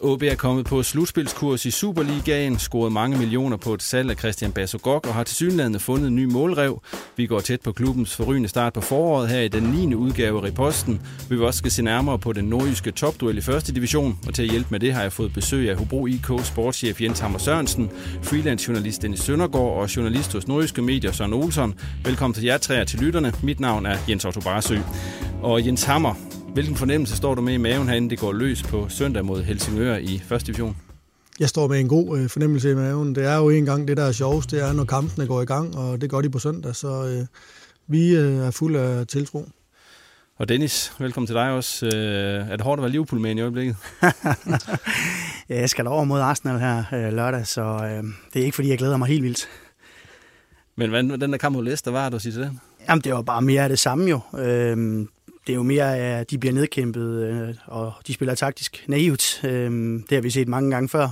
OB er kommet på slutspilskurs i Superligaen, scoret mange millioner på et salg af Christian Bassogog og har tilsyneladende fundet en ny målrev. Vi går tæt på klubbens forrygende start på foråret her i den 9. udgave af Riposten. Vi vil også skal se nærmere på den nordjyske topduel i 1. division, og til at hjælpe med det har jeg fået besøg af Hobro IK sportschef Jens Hammer Sørensen, freelance journalist Dennis Søndergaard og journalist hos Nordjyske Medier Søren Olsson. Velkommen til jer tre og til lytterne. Mit navn er Jens Otto Barsø. Og Jens Hammer, hvilken fornemmelse står du med i maven herinde, det går løs på søndag mod Helsingør i 1. division? Jeg står med en god fornemmelse i maven. Det er jo en gang det, der er sjovest, det er, når kampene går i gang, og det gør de på søndag, så vi er fuld af tiltro. Og Dennis, velkommen til dig også. Er det hårdt at være Liverpool-man i øjeblikket? Jeg skal over mod Arsenal her lørdag, så det er ikke, fordi jeg glæder mig helt vildt. Men hvad, den der kamp mod Leicester, hvad har du at sige til den? Jamen, det var bare mere af det samme jo. Det er jo mere, at de bliver nedkæmpet, og de spiller taktisk naivt. Det har vi set mange gange før.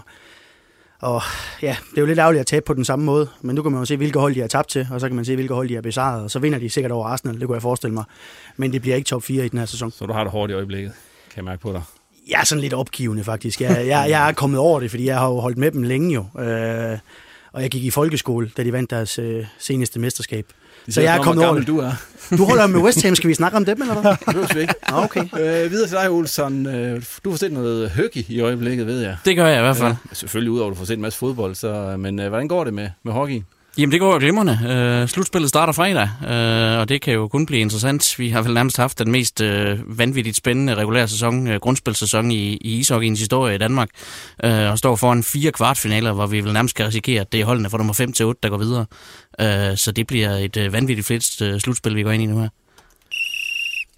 Og ja, det er jo lidt ærgerligt at tabe på den samme måde, men nu kan man jo se, hvilke hold de har tabt til, og så kan man se, hvilke hold de har besejret, og så vinder de sikkert over Arsenal, det kunne jeg forestille mig. Men det bliver ikke top 4 i den her sæson. Så du har det hårdt i øjeblikket, kan jeg mærke på dig. Jeg er sådan lidt opgivende faktisk. Jeg er kommet over det, fordi jeg har jo holdt med dem længe jo. Og jeg gik i folkeskole, da de vandt deres seneste mesterskab. Så jeg er kommet over det. Du er. Du holder med West Ham. Skal vi snakke om dem, eller hvad? Det er ikke. Okay. Videre til dig, Olsson. Du får set noget hockey i øjeblikket, ved jeg. Det gør jeg i hvert fald. Selvfølgelig udover, at du får set en masse fodbold. Så, men hvordan går det med hockey? Jamen, det går jo glimrende. Slutspillet starter fredag, og det kan jo kun blive interessant. Vi har vel nærmest haft den mest vanvittigt spændende regulære sæson, grundspilsæson i ishockeyens historie i Danmark, og står foran 4 kvartfinaler, hvor vi vel nærmest kan risikere, at det er holdene fra nummer 5-8, der går videre. Så det bliver et vanvittigt flest slutspil, vi går ind i nu her.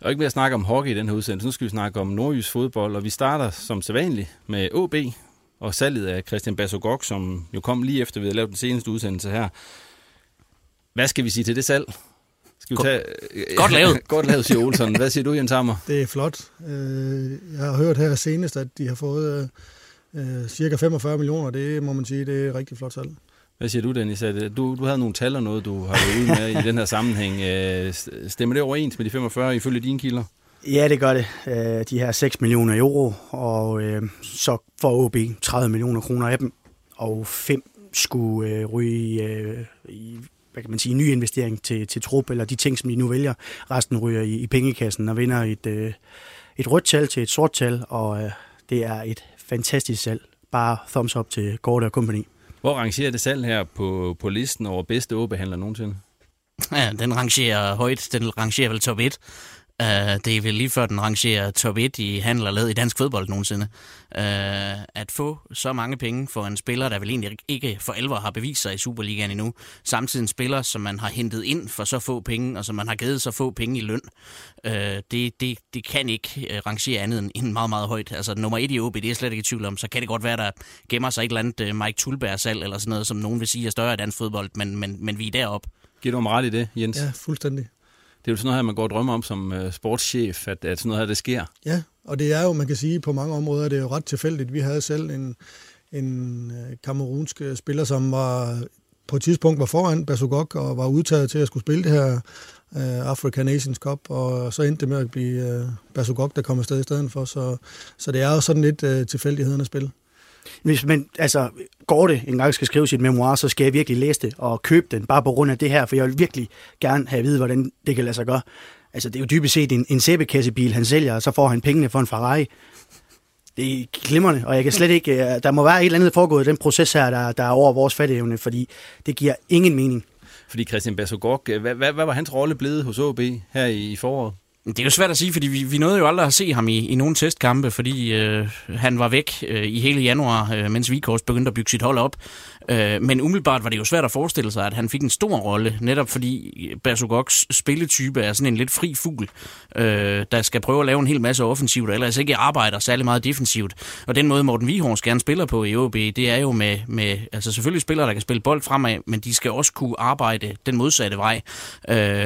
Og ikke mere at snakke om hockey i den her udsendelse. Nu skal vi snakke om nordjysk fodbold, og vi starter som sædvanligt med OB. Og salget af Christian Bassogog, som jo kom lige efter, vi havde lavet den seneste udsendelse her. Hvad skal vi sige til det salg? Skal vi tage... Godt lavet. Godt lavet, siger Olsson. Hvad siger du, Jens Hammer? Det er flot. Jeg har hørt her senest, at de har fået cirka 45 millioner. Det må man sige, det er rigtig flot salg. Hvad siger du, Dennis? Du havde nogle tal og noget, du har været ude med i den her sammenhæng. Stemmer det overens med de 45 ifølge dine kilder? Ja, det gør det. De her 6 millioner euro, og så får OB 30 millioner kroner af dem, og 5 skulle ryge i, hvad kan man sige, ny investering til trup, eller de ting, som de nu vælger. Resten ryger i pengekassen og vinder et rødt tal til et sort tal, og det er et fantastisk salg. Bare thumbs up til Gård & Company. Hvor rangerer det salg her på listen over bedste OB-handler nogensinde? Ja, den rangerer højt. Den rangerer vel top 1. Det er vel lige før, den rangerer top 1 i handler lavet i dansk fodbold nogensinde. At få så mange penge for en spiller, der vel egentlig ikke for alvor har bevist sig i Superligaen endnu, samtidig en spiller, som man har hentet ind for så få penge, og som man har givet så få penge i løn, det kan ikke rangere andet end meget, meget højt. Altså nummer 1 i OB, det er slet ikke i tvivl om, så kan det godt være, der gemmer sig et eller andet Mike Tulberg-salg, eller sådan noget, som nogen vil sige er større i dansk fodbold, men vi er deroppe. Giver du mig ret i det, Jens? Ja, fuldstændig. Det er jo sådan noget her, man går og drømmer om som sportschef, at sådan noget her, det sker. Ja, og det er jo, man kan sige, på mange områder, det er jo ret tilfældigt. Vi havde selv en kamerunsk spiller, som var på et tidspunkt var foran Bassogog og var udtaget til at skulle spille det her Africa Nations Cup, og så endte det med at blive Bassogog, der kom afsted i stedet for. Så det er jo sådan lidt tilfældighedernes spil. Hvis man altså går det engang skal skrive sit memoir, så skal jeg virkelig læse det og købe den, bare på grund af det her, for jeg vil virkelig gerne have at vide, hvordan det kan lade sig gøre. Altså, det er jo dybest set en sæbekassebil, han sælger, og så får han pengene for en Ferrari. Det er glimrende, og jeg kan slet ikke... Der må være et eller andet foregået i den proces her, der er over vores fatteevne, fordi det giver ingen mening. Fordi Christian Bassogog, hvad var hans rolle blevet hos OB her i foråret? Det er jo svært at sige, fordi vi nåede jo aldrig at se ham i nogen testkampe, fordi han var væk i hele januar, mens Wieghorst begyndte at bygge sit hold op. Men umiddelbart var det jo svært at forestille sig, at han fik en stor rolle, netop fordi Bassogogs spilletype er sådan en lidt fri fugl, der skal prøve at lave en hel masse offensivt, og ellers ikke arbejder særlig meget defensivt. Og den måde, Morten Wieghorst gerne spiller på i OB, det er jo med altså selvfølgelig spillere, der kan spille bold fremad, men de skal også kunne arbejde den modsatte vej,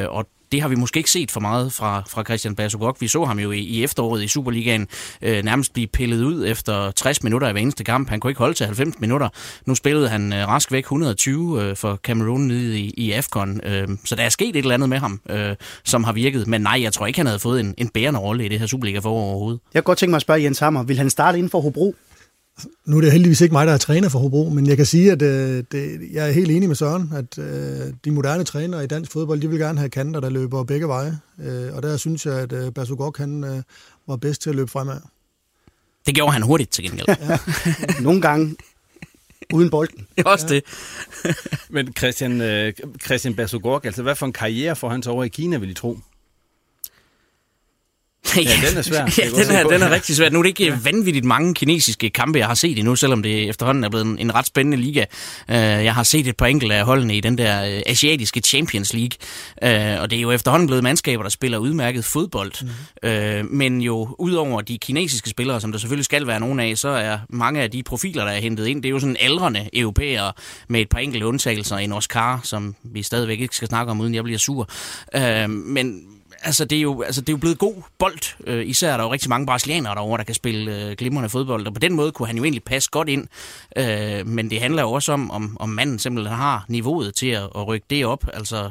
og det har vi måske ikke set for meget fra Christian Bassogog. Vi så ham jo i efteråret i Superligaen nærmest blive pillet ud efter 60 minutter i hver eneste kamp. Han kunne ikke holde til 90 minutter. Nu spillede han rask væk 120 for Cameroon nede i AFCON. Så der er sket et eller andet med ham, som har virket. Men nej, jeg tror ikke, han havde fået en bærende rolle i det her Superliga for overhovedet. Jeg kunne godt tænke mig at spørge Jens Hammer. Vil han starte inden for Hobro? Nu er det heldigvis ikke mig, der er træner for Hobro, men jeg kan sige, at jeg er helt enig med Søren, at de moderne trænere i dansk fodbold, de vil gerne have kanter, der løber begge veje. Og der synes jeg, at Bassogog var bedst til at løbe fremad. Det gjorde han hurtigt til gengæld. Ja. Nogle gange uden bolden. Også ja. Det. Men Christian Bassogog, altså hvad for en karriere får han så over i Kina, vil I tro? Ja, den er svær. Ja, den er rigtig svær. Nu er det ikke vanvittigt mange kinesiske kampe, jeg har set endnu, selvom det efterhånden er blevet en ret spændende liga. Jeg har set et par enkelte af holdene i den der asiatiske Champions League, og det er jo efterhånden blevet mandskaber, der spiller udmærket fodbold. Men jo, udover de kinesiske spillere, som der selvfølgelig skal være nogen af, så er mange af de profiler, der er hentet ind, det er jo sådan aldrende europæere med et par enkelte undtagelser. En Oscar, som vi stadigvæk ikke skal snakke om, uden jeg bliver sur. Men... Altså det er jo blevet god bold, især er der jo rigtig mange brasilianere derovre, der kan spille glimrende fodbold, og på den måde kunne han jo egentlig passe godt ind, men det handler jo også om manden simpelthen har niveauet til at rykke det op, altså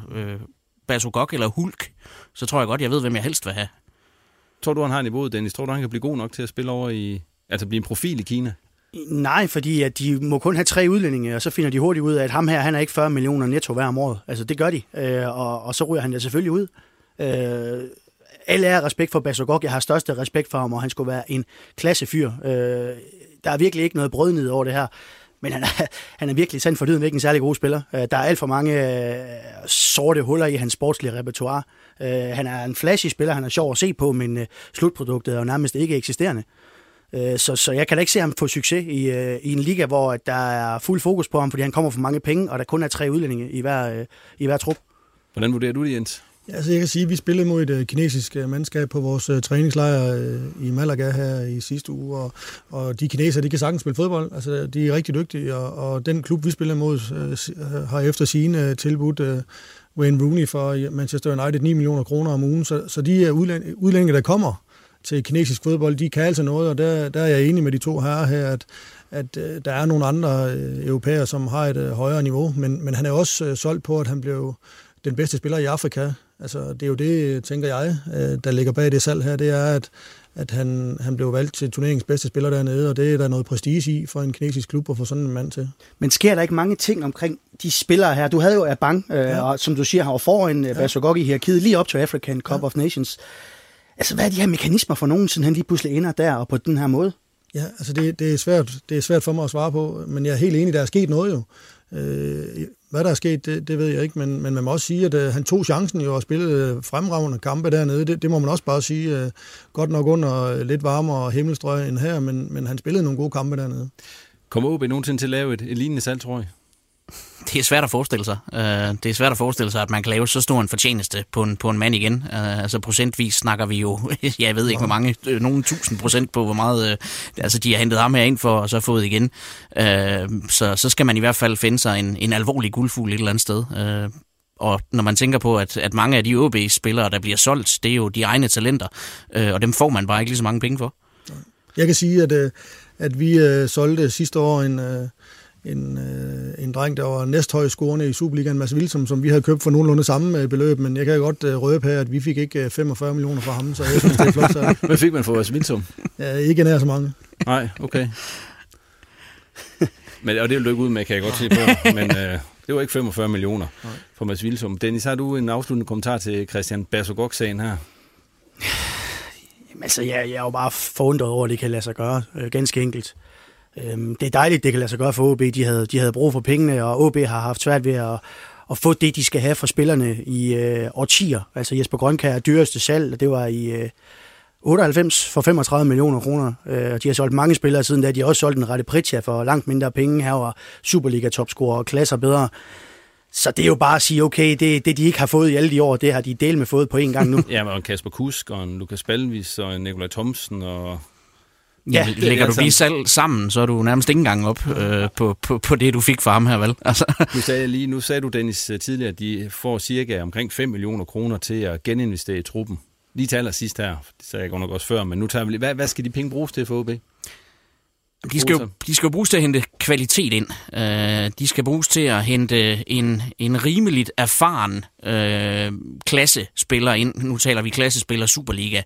Bassogog eller Hulk, så tror jeg godt, jeg ved, hvem jeg helst vil have. Tror du, han har niveauet, Dennis? Tror du, han kan blive god nok til at spille over i, altså blive en profil i Kina? Nej, fordi at de må kun have 3 udlændinge, og så finder de hurtigt ud af, at ham her, han er ikke 40 millioner netto hver om året, altså det gør de, og så ryger han da selvfølgelig ud. Alle er respekt for Bassogog. Jeg har største respekt for ham, og han skulle være en klassefyr. Der er virkelig ikke noget brødnid over det her, men han er virkelig sandt for dyden ikke en særlig god spiller. Der er alt for mange sorte huller i hans sportslige repertoire. Han er en flashy spiller, han er sjov at se på, men slutproduktet er jo nærmest ikke eksisterende. Så jeg kan da ikke se ham få succes i en liga, hvor der er fuld fokus på ham, fordi han kommer for mange penge, og der kun er 3 udlændinge i hver trup. Hvordan vurderer du det, Jens? Ja, så jeg kan sige, at vi spillede mod et kinesisk mandskab på vores træningslejr i Malaga her i sidste uge, og de kinesere, de kan sagtens spille fodbold, altså de er rigtig dygtige, og den klub, vi spiller mod, har efter sine tilbudt Wayne Rooney for Manchester United 9 millioner kroner om ugen, så de udlændinge, der kommer til kinesisk fodbold, de kan altså noget, og der er jeg enig med de 2 herrer her, at der er nogle andre europæere, som har et højere niveau, men han er også solgt på, at han blev den bedste spiller i Afrika. Altså, det er jo det, tænker jeg, der ligger bag det salg her, det er, at han blev valgt til turneringens bedste spiller dernede, og det er der noget prestige i for en kinesisk klub at få sådan en mand til. Men sker der ikke mange ting omkring de spillere her? Du havde jo Abang, og som du siger, har jo foran Bassogog i hierarkiet lige op til African Cup of Nations. Altså, hvad er de her mekanismer for nogen, siden han lige pludselig ender der og på den her måde? Ja, altså det er svært for mig at svare på, men jeg er helt enig, der er sket noget jo. Hvad der er sket, det ved jeg ikke, men man må også sige, at han tog chancen jo at spille fremragende kampe dernede. Det må man også bare sige, godt nok under lidt varmere himmelstrøg end her, men han spillede nogle gode kampe dernede. Kommer OB nogensinde til at lave et lignende salg, tror jeg? Det er svært at forestille sig. At man kan lave så stor en fortjeneste på en mand igen. Altså procentvis snakker vi jo, jeg ved ikke hvor mange, nogen 1000% på, hvor meget altså de har hentet ham her ind for, og så fået igen. Så skal man i hvert fald finde sig en alvorlig guldfugl et eller andet sted. Og når man tænker på, at mange af de OB-spillere, der bliver solgt, det er jo de egne talenter, og dem får man bare ikke lige så mange penge for. Jeg kan sige, at vi solgte sidste år en dreng, der var næsthøjest scorende i Superligaen, Mads Wilsom, som vi havde købt for nogenlunde samme beløb, men jeg kan godt røbe her, at vi fik ikke 45 millioner fra ham, så jeg synes, det er flot. Så... Hvad fik man for Mads Wilsom? Ja, ikke nær så mange. Nej, okay. Men, og det er jo lykke ud med, kan jeg godt se på, men... Det var ikke 45 millioner for Mads Wilsom. Dennis, har du en afsluttende kommentar til Christian Bassogog-sagen her? Jamen, altså, jeg er jo bare forundret over, at det kan lade sig gøre, ganske enkelt. Det er dejligt, det kan lade sig gøre for OB. De havde brug for pengene, og OB har haft svært ved at få det, de skal have fra spillerne i årtier. Altså Jesper Grønkjær er dyreste salg, det var i 98 for 35 millioner kroner. Og de har solgt mange spillere siden da. De har også solgt en Rade Pritja for langt mindre penge. Her var Superliga-topscorer og klasser bedre. Så det er jo bare at sige, okay, det de ikke har fået i alle de år, det har de del med fået på en gang nu. Ja, og Kasper Kusk og en Lukas Balvis og en Nikolaj Thomsen og... Ja, lægger du lige selv sammen, så er du nærmest ikke engang op på det, du fik fra ham her, vel? Altså. Nu sagde du, Dennis, tidligere, at de får cirka omkring 5 millioner kroner til at geninvestere i truppen. Lige til allersidst her, det sagde jeg godt nok også før, men nu tager vi lige, hvad skal de penge bruges til for OB? De skal jo bruges til at hente kvalitet ind. De skal bruges til at hente en rimeligt erfaren klassespiller ind. Nu taler vi klassespiller Superliga.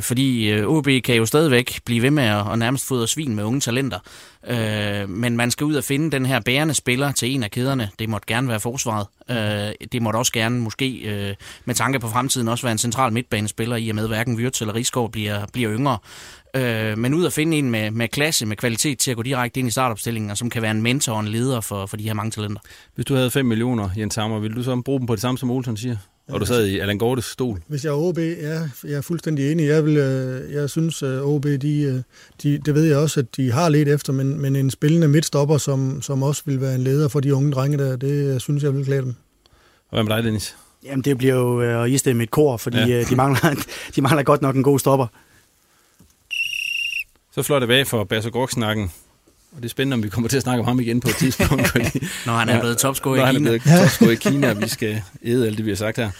Fordi OB kan jo stadigvæk blive ved med at nærmest fodre svin med unge talenter. Men man skal ud og finde den her bærende spiller til en af kæderne. Det måtte gerne være forsvaret. Det måtte også gerne, måske med tanke på fremtiden, også være en central midtbanespiller, i og med hverken Wirtz eller Risgaard bliver yngre. Men ud at finde en med klasse, med kvalitet til at gå direkte ind i startopstillingen, og som kan være en mentor og en leder for de her mange talenter. Hvis du havde 5 millioner, Jens Hammer, ville du så bruge dem på det samme, som Olsson siger? Og du sad i Allan Gortes stol. Hvis jeg er OB, jeg er fuldstændig enig. Jeg synes, OB, det ved jeg også, at de har let efter, men en spillende midtstopper, som også vil være en leder for de unge drenge der, det synes jeg vil klæde dem. Og hvad med dig, Dennis? Jamen, det bliver jo at istemme et kor, fordi de mangler godt nok en god stopper. Så fløj det af for Bassogog-snakken. Og det er spændende, om vi kommer til at snakke om ham igen på et tidspunkt. Fordi, når han er blevet topscorer i Kina. Og vi skal æde alt det, vi har sagt her.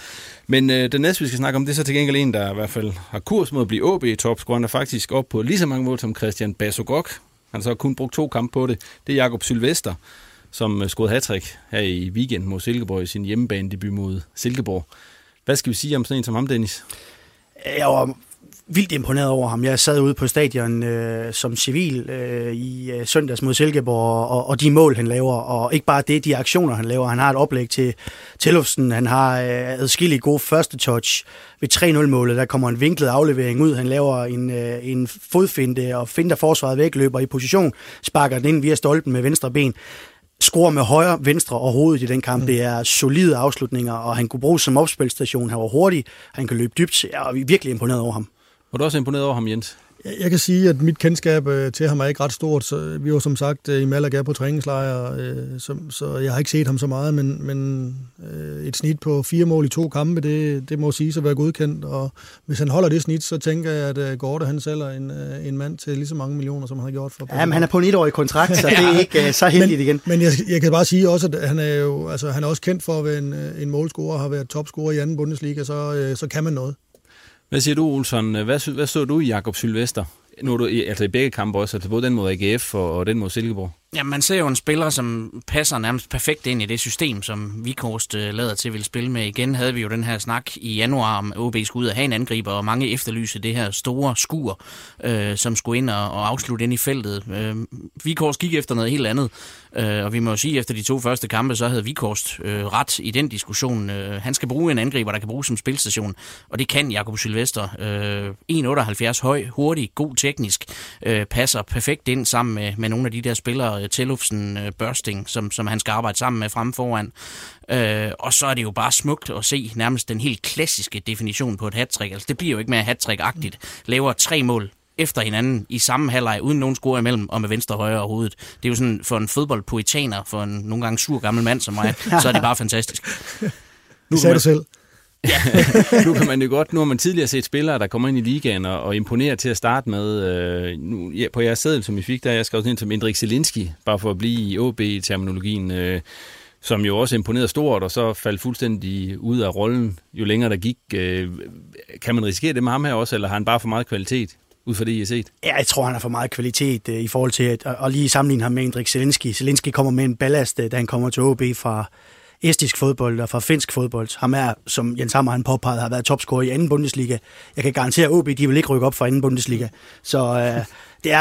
Men det næste, vi skal snakke om, det er så til gengæld en, der i hvert fald har kurs mod at blive OB-topscorer. Han er faktisk op på lige så mange mål som Christian Bassogog. Han har så kun brugt 2 kampe på det. Det er Jakob Sylvester, som scorede hattrick her i weekenden mod Silkeborg i sin hjemmebanedebut mod Silkeborg. Hvad skal vi sige om sådan en som ham, Dennis? Jeg var vildt imponeret over ham. Jeg sad ude på stadion som civil i søndags mod Silkeborg, og de mål, han laver, og ikke bare det, de aktioner, han laver. Han har et oplæg til Tellufsen, han har adskillige gode første touch. Ved 3-0-målet, der kommer en vinklet aflevering ud, han laver en fodfinte og finder forsvaret væk, løber i position, sparker den ind via stolpen med venstre ben, scorer med højre, venstre og hovedet i den kamp. Det er solide afslutninger, og han kunne bruges som opspilstation. Han var hurtig, han kan løbe dybt, og vi er virkelig imponeret over ham. Var du også imponeret over ham, Jens? Jeg kan sige, at mit kendskab til ham er ikke ret stort. Så vi var som sagt i Malaga på træningslejr, så jeg har ikke set ham så meget, men et snit på 4 mål i 2 kampe, det må siges at være godkendt. Og hvis han holder det snit, så tænker jeg, at Gorte, han sælger en mand til lige så mange millioner, som han har gjort for. Ja, men han er på en 1-årig kontrakt, så det er ikke så heldigt igen. Men jeg kan bare sige også, at han er jo, altså, han er også kendt for at være en målscorer, har været topscorer i anden Bundesliga, så kan man noget. Hvad siger du, Olsson? Hvad så du i Jakob Sylvester? Nu du altså i begge kampe også, altså både den mod AGF og den mod Silkeborg. Ja, man ser jo en spiller, som passer nærmest perfekt ind i det system, som Wieghorst lader til at ville spille med. Igen havde vi jo den her snak i januar om, at OB skulle ud og have en angriber, og mange efterlyste det her store skur, som skulle ind og afslutte ind i feltet. Wieghorst gik efter noget helt andet, og vi må jo sige, at efter de 2 første kampe, så havde Wieghorst ret i den diskussion. Han skal bruge en angriber, der kan bruges som spilstation, og det kan Jakob Sylvester. 1,78 høj, hurtig, god teknisk, passer perfekt ind sammen med nogle af de der spillere, Tellufsen, Børsting, som han skal arbejde sammen med fremme foran. Og så er det jo bare smukt at se nærmest den helt klassiske definition på et hattrick. Altså, det bliver jo ikke mere hattrick-agtigt. Laver 3 mål efter hinanden i samme halvleg, uden nogen score imellem, og med venstre, højre og hovedet. Det er jo sådan, for en fodboldpoetaner, for en nogle gange sur gammel mand som mig, så er det bare fantastisk. Nu sagde du selv. Ja. Nu har man tidligere set spillere, der kommer ind i ligaen og imponerer til at starte med. På jeres seddel, som I fik, der jeg skrev ind som Ondrej Zelenský, bare for at blive i OB-terminologien. som jo også imponerede stort, og så faldt fuldstændig ud af rollen, jo længere der gik. Kan man risikere det med ham her også, eller har han bare for meget kvalitet, ud fra det, I har set? Ja, jeg tror, han har for meget kvalitet i forhold til at lige sammenligne ham med Ondrej Zelenský. Zelenský kommer med en ballast, da han kommer til OB fra estisk fodbold og fra finsk fodbold. Ham er, som Jens Hammer han påpegede, har været topscorer i anden bundesliga. Jeg kan garantere, at OB de vil ikke rykke op fra anden bundesliga. Så det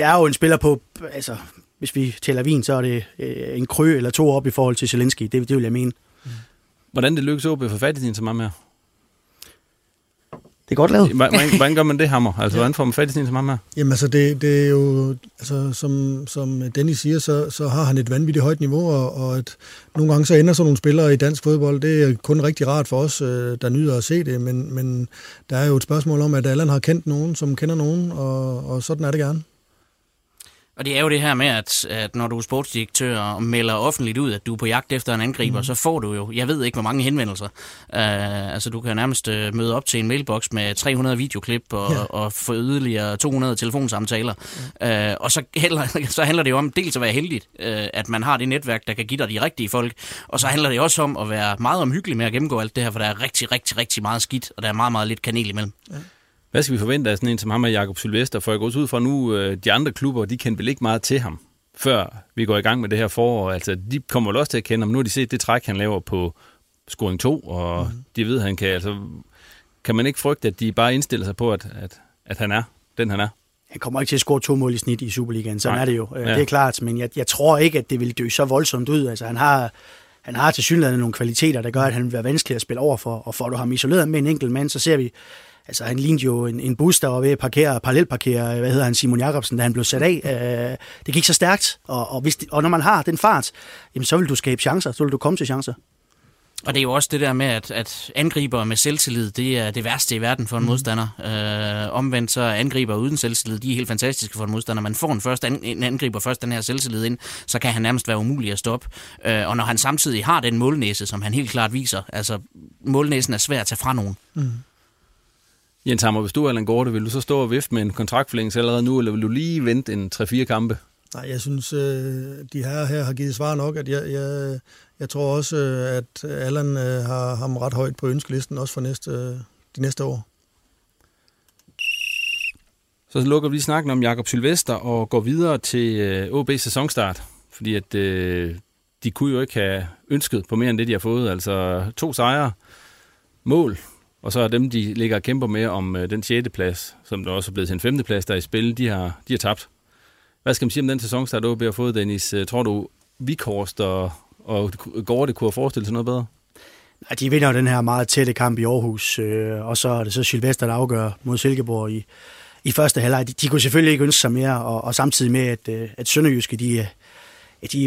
er jo en spiller på... Altså, hvis vi tæller vin, så er det en krø eller to op i forhold til Zelenský. Det vil jeg mene. Hvordan det lykkes OB at få fat i din så meget mere? Det er godt lavet. Hvordan gør man det, Hammer? Altså, hvordan får man fat i sin så meget mere? Jamen, altså, det er jo... Altså, som Dennis siger, så har han et vanvittigt højt niveau, og at nogle gange så ender sådan nogle spillere i dansk fodbold. Det er kun rigtig rart for os, der nyder at se det, men der er jo et spørgsmål om, at Allan har kendt nogen, som kender nogen, og sådan er det gerne. Og det er jo det her med, at når du er sportsdirektør og melder offentligt ud, at du er på jagt efter en angriber, så får du jo, jeg ved ikke, hvor mange henvendelser. Altså, du kan nærmest møde op til en mailbox med 300 videoklip og få yderligere 200 telefonsamtaler. Og så handler det jo om dels at være heldig, at man har det netværk, der kan give dig de rigtige folk. Og så handler det også om at være meget omhyggelig med at gennemgå alt det her, for der er rigtig, rigtig, rigtig meget skidt, og der er meget, meget lidt kanel imellem. Ja. Hvad skal vi forvente af sådan en som ham og Jakob Sylvester? For jeg går ud fra nu, de andre klubber, de kendte vel ikke meget til ham, før vi går i gang med det her forår. Altså, de kommer vel også til at kende ham. Nu har de set det træk, han laver på scoring 2, og de ved, han kan. Altså, kan man ikke frygte, at de bare indstiller sig på, at han er den, han er? Han kommer ikke til at score 2 mål i snit i Superligaen, sådan er det jo. Ja. Det er klart, men jeg tror ikke, at det vil dø så voldsomt ud. Altså, han har tilsyneladende nogle kvaliteter, der gør, at han vil være vanskelig at spille over for. Og får du ham isoleret med en enkelt mand, så ser vi... Altså, han lignede jo en bus, der var ved at parallelparkere, Simon Jakobsen, da han blev sat af. Det gik så stærkt, og når man har den fart, jamen, så vil du skabe chancer, så vil du komme til chancer. Og det er jo også det der med, at angriber med selvtillid, det er det værste i verden for en modstander. Omvendt så angriber uden selvtillid, de er helt fantastiske for en modstander. Man får en angriber først den her selvtillid ind, så kan han nærmest være umulig at stoppe. Og når han samtidig har den målnæse, som han helt klart viser, altså målnæsen er svær at tage fra nogen. Jens Hammer, hvis du er Allan Gorte, vil du så stå og vifte med en kontraktforlængelse allerede nu, eller vil du lige vente en 3-4 kampe? Nej, jeg synes, de her har givet svar nok, at jeg tror også, at Allan har ham ret højt på ønskelisten, også for de næste år. Så lukker vi lige snakken om Jakob Sylvester og går videre til OB's sæsonstart, fordi at de kunne jo ikke have ønsket på mere end det, de har fået. Altså 2 sejre, mål. Og så er dem, de ligger og kæmper med om den 6. plads, som der også er blevet til en 5. plads, der er i spil, de har tabt. Hvad skal man sige om den sæsonstart, OB har fået, Dennis? Tror du, Wieghorst og Gorte kunne have forestillet sig noget bedre? Nej, de vinder jo den her meget tætte kamp i Aarhus, og så er det så Sylvester, der afgør mod Silkeborg i første halvleg. De kunne selvfølgelig ikke ønske sig mere, og samtidig med, at Sønderjyske, de er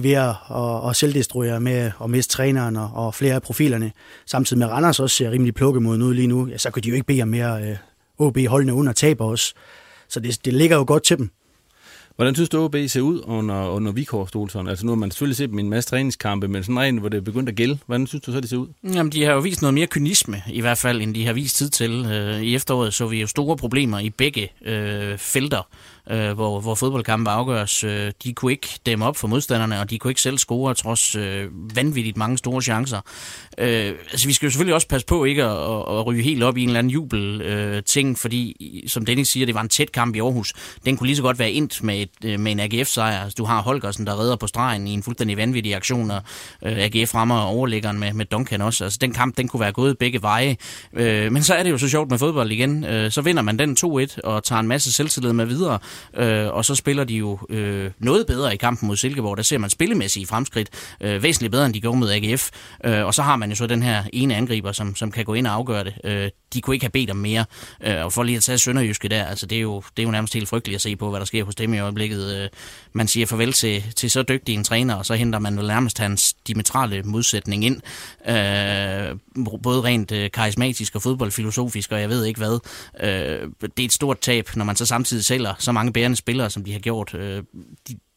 ved at selvdestruere med at miste træneren og flere af profilerne. Samtidig med Randers også ser rimelig plukkemoden ud lige nu. Ja, så kan de jo ikke bede om mere. OB-holdene under taber også. Så det ligger jo godt til dem. Hvordan synes du, OB ser ud under Wieghorst, Olsson? Altså nu har man selvfølgelig set dem i en masse træningskampe, men sådan rent, hvor det er begyndt at gælde. Hvordan synes du så, det ser ud? Jamen, de har jo vist noget mere kynisme, i hvert fald, end de har vist tid til. I efteråret så vi jo store problemer i begge felter, hvor fodboldkampe afgøres. De kunne ikke dæmme op for modstanderne, og de kunne ikke selv score, trods vanvittigt mange store chancer. Altså, vi skal jo selvfølgelig også passe på ikke at ryge helt op i en eller anden jubelting, fordi, som Dennis siger, det var en tæt kamp i Aarhus. Den kunne lige så godt være endt med en AGF-sejr. Altså, du har Holgersen, der redder på stregen i en fuldstændig vanvittig aktion, og AGF rammer overlæggeren med Duncan også. Altså, den kamp, den kunne være gået begge veje. Men så er det jo så sjovt med fodbold igen. Så vinder man den 2-1 og tager en masse selvtillid med videre. Og så spiller de jo noget bedre i kampen mod Silkeborg. Der ser man spillemæssige fremskridt væsentligt bedre, end de gjorde mod AGF. Og så har man jo så den her ene angriber, som kan gå ind og afgøre det. De kunne ikke have bedt om mere. Og for lige at tage Sønderjyske der, altså, det er jo nærmest helt frygteligt at se på, hvad der sker hos dem i øjeblikket. Man siger farvel til så dygtig en træner, og så henter man vel nærmest hans diametrale modsætning ind. Både rent karismatisk og fodboldfilosofisk, og jeg ved ikke hvad. Det er et stort tab, når man så samtidig sælger så mange bærende spillere, som de har gjort.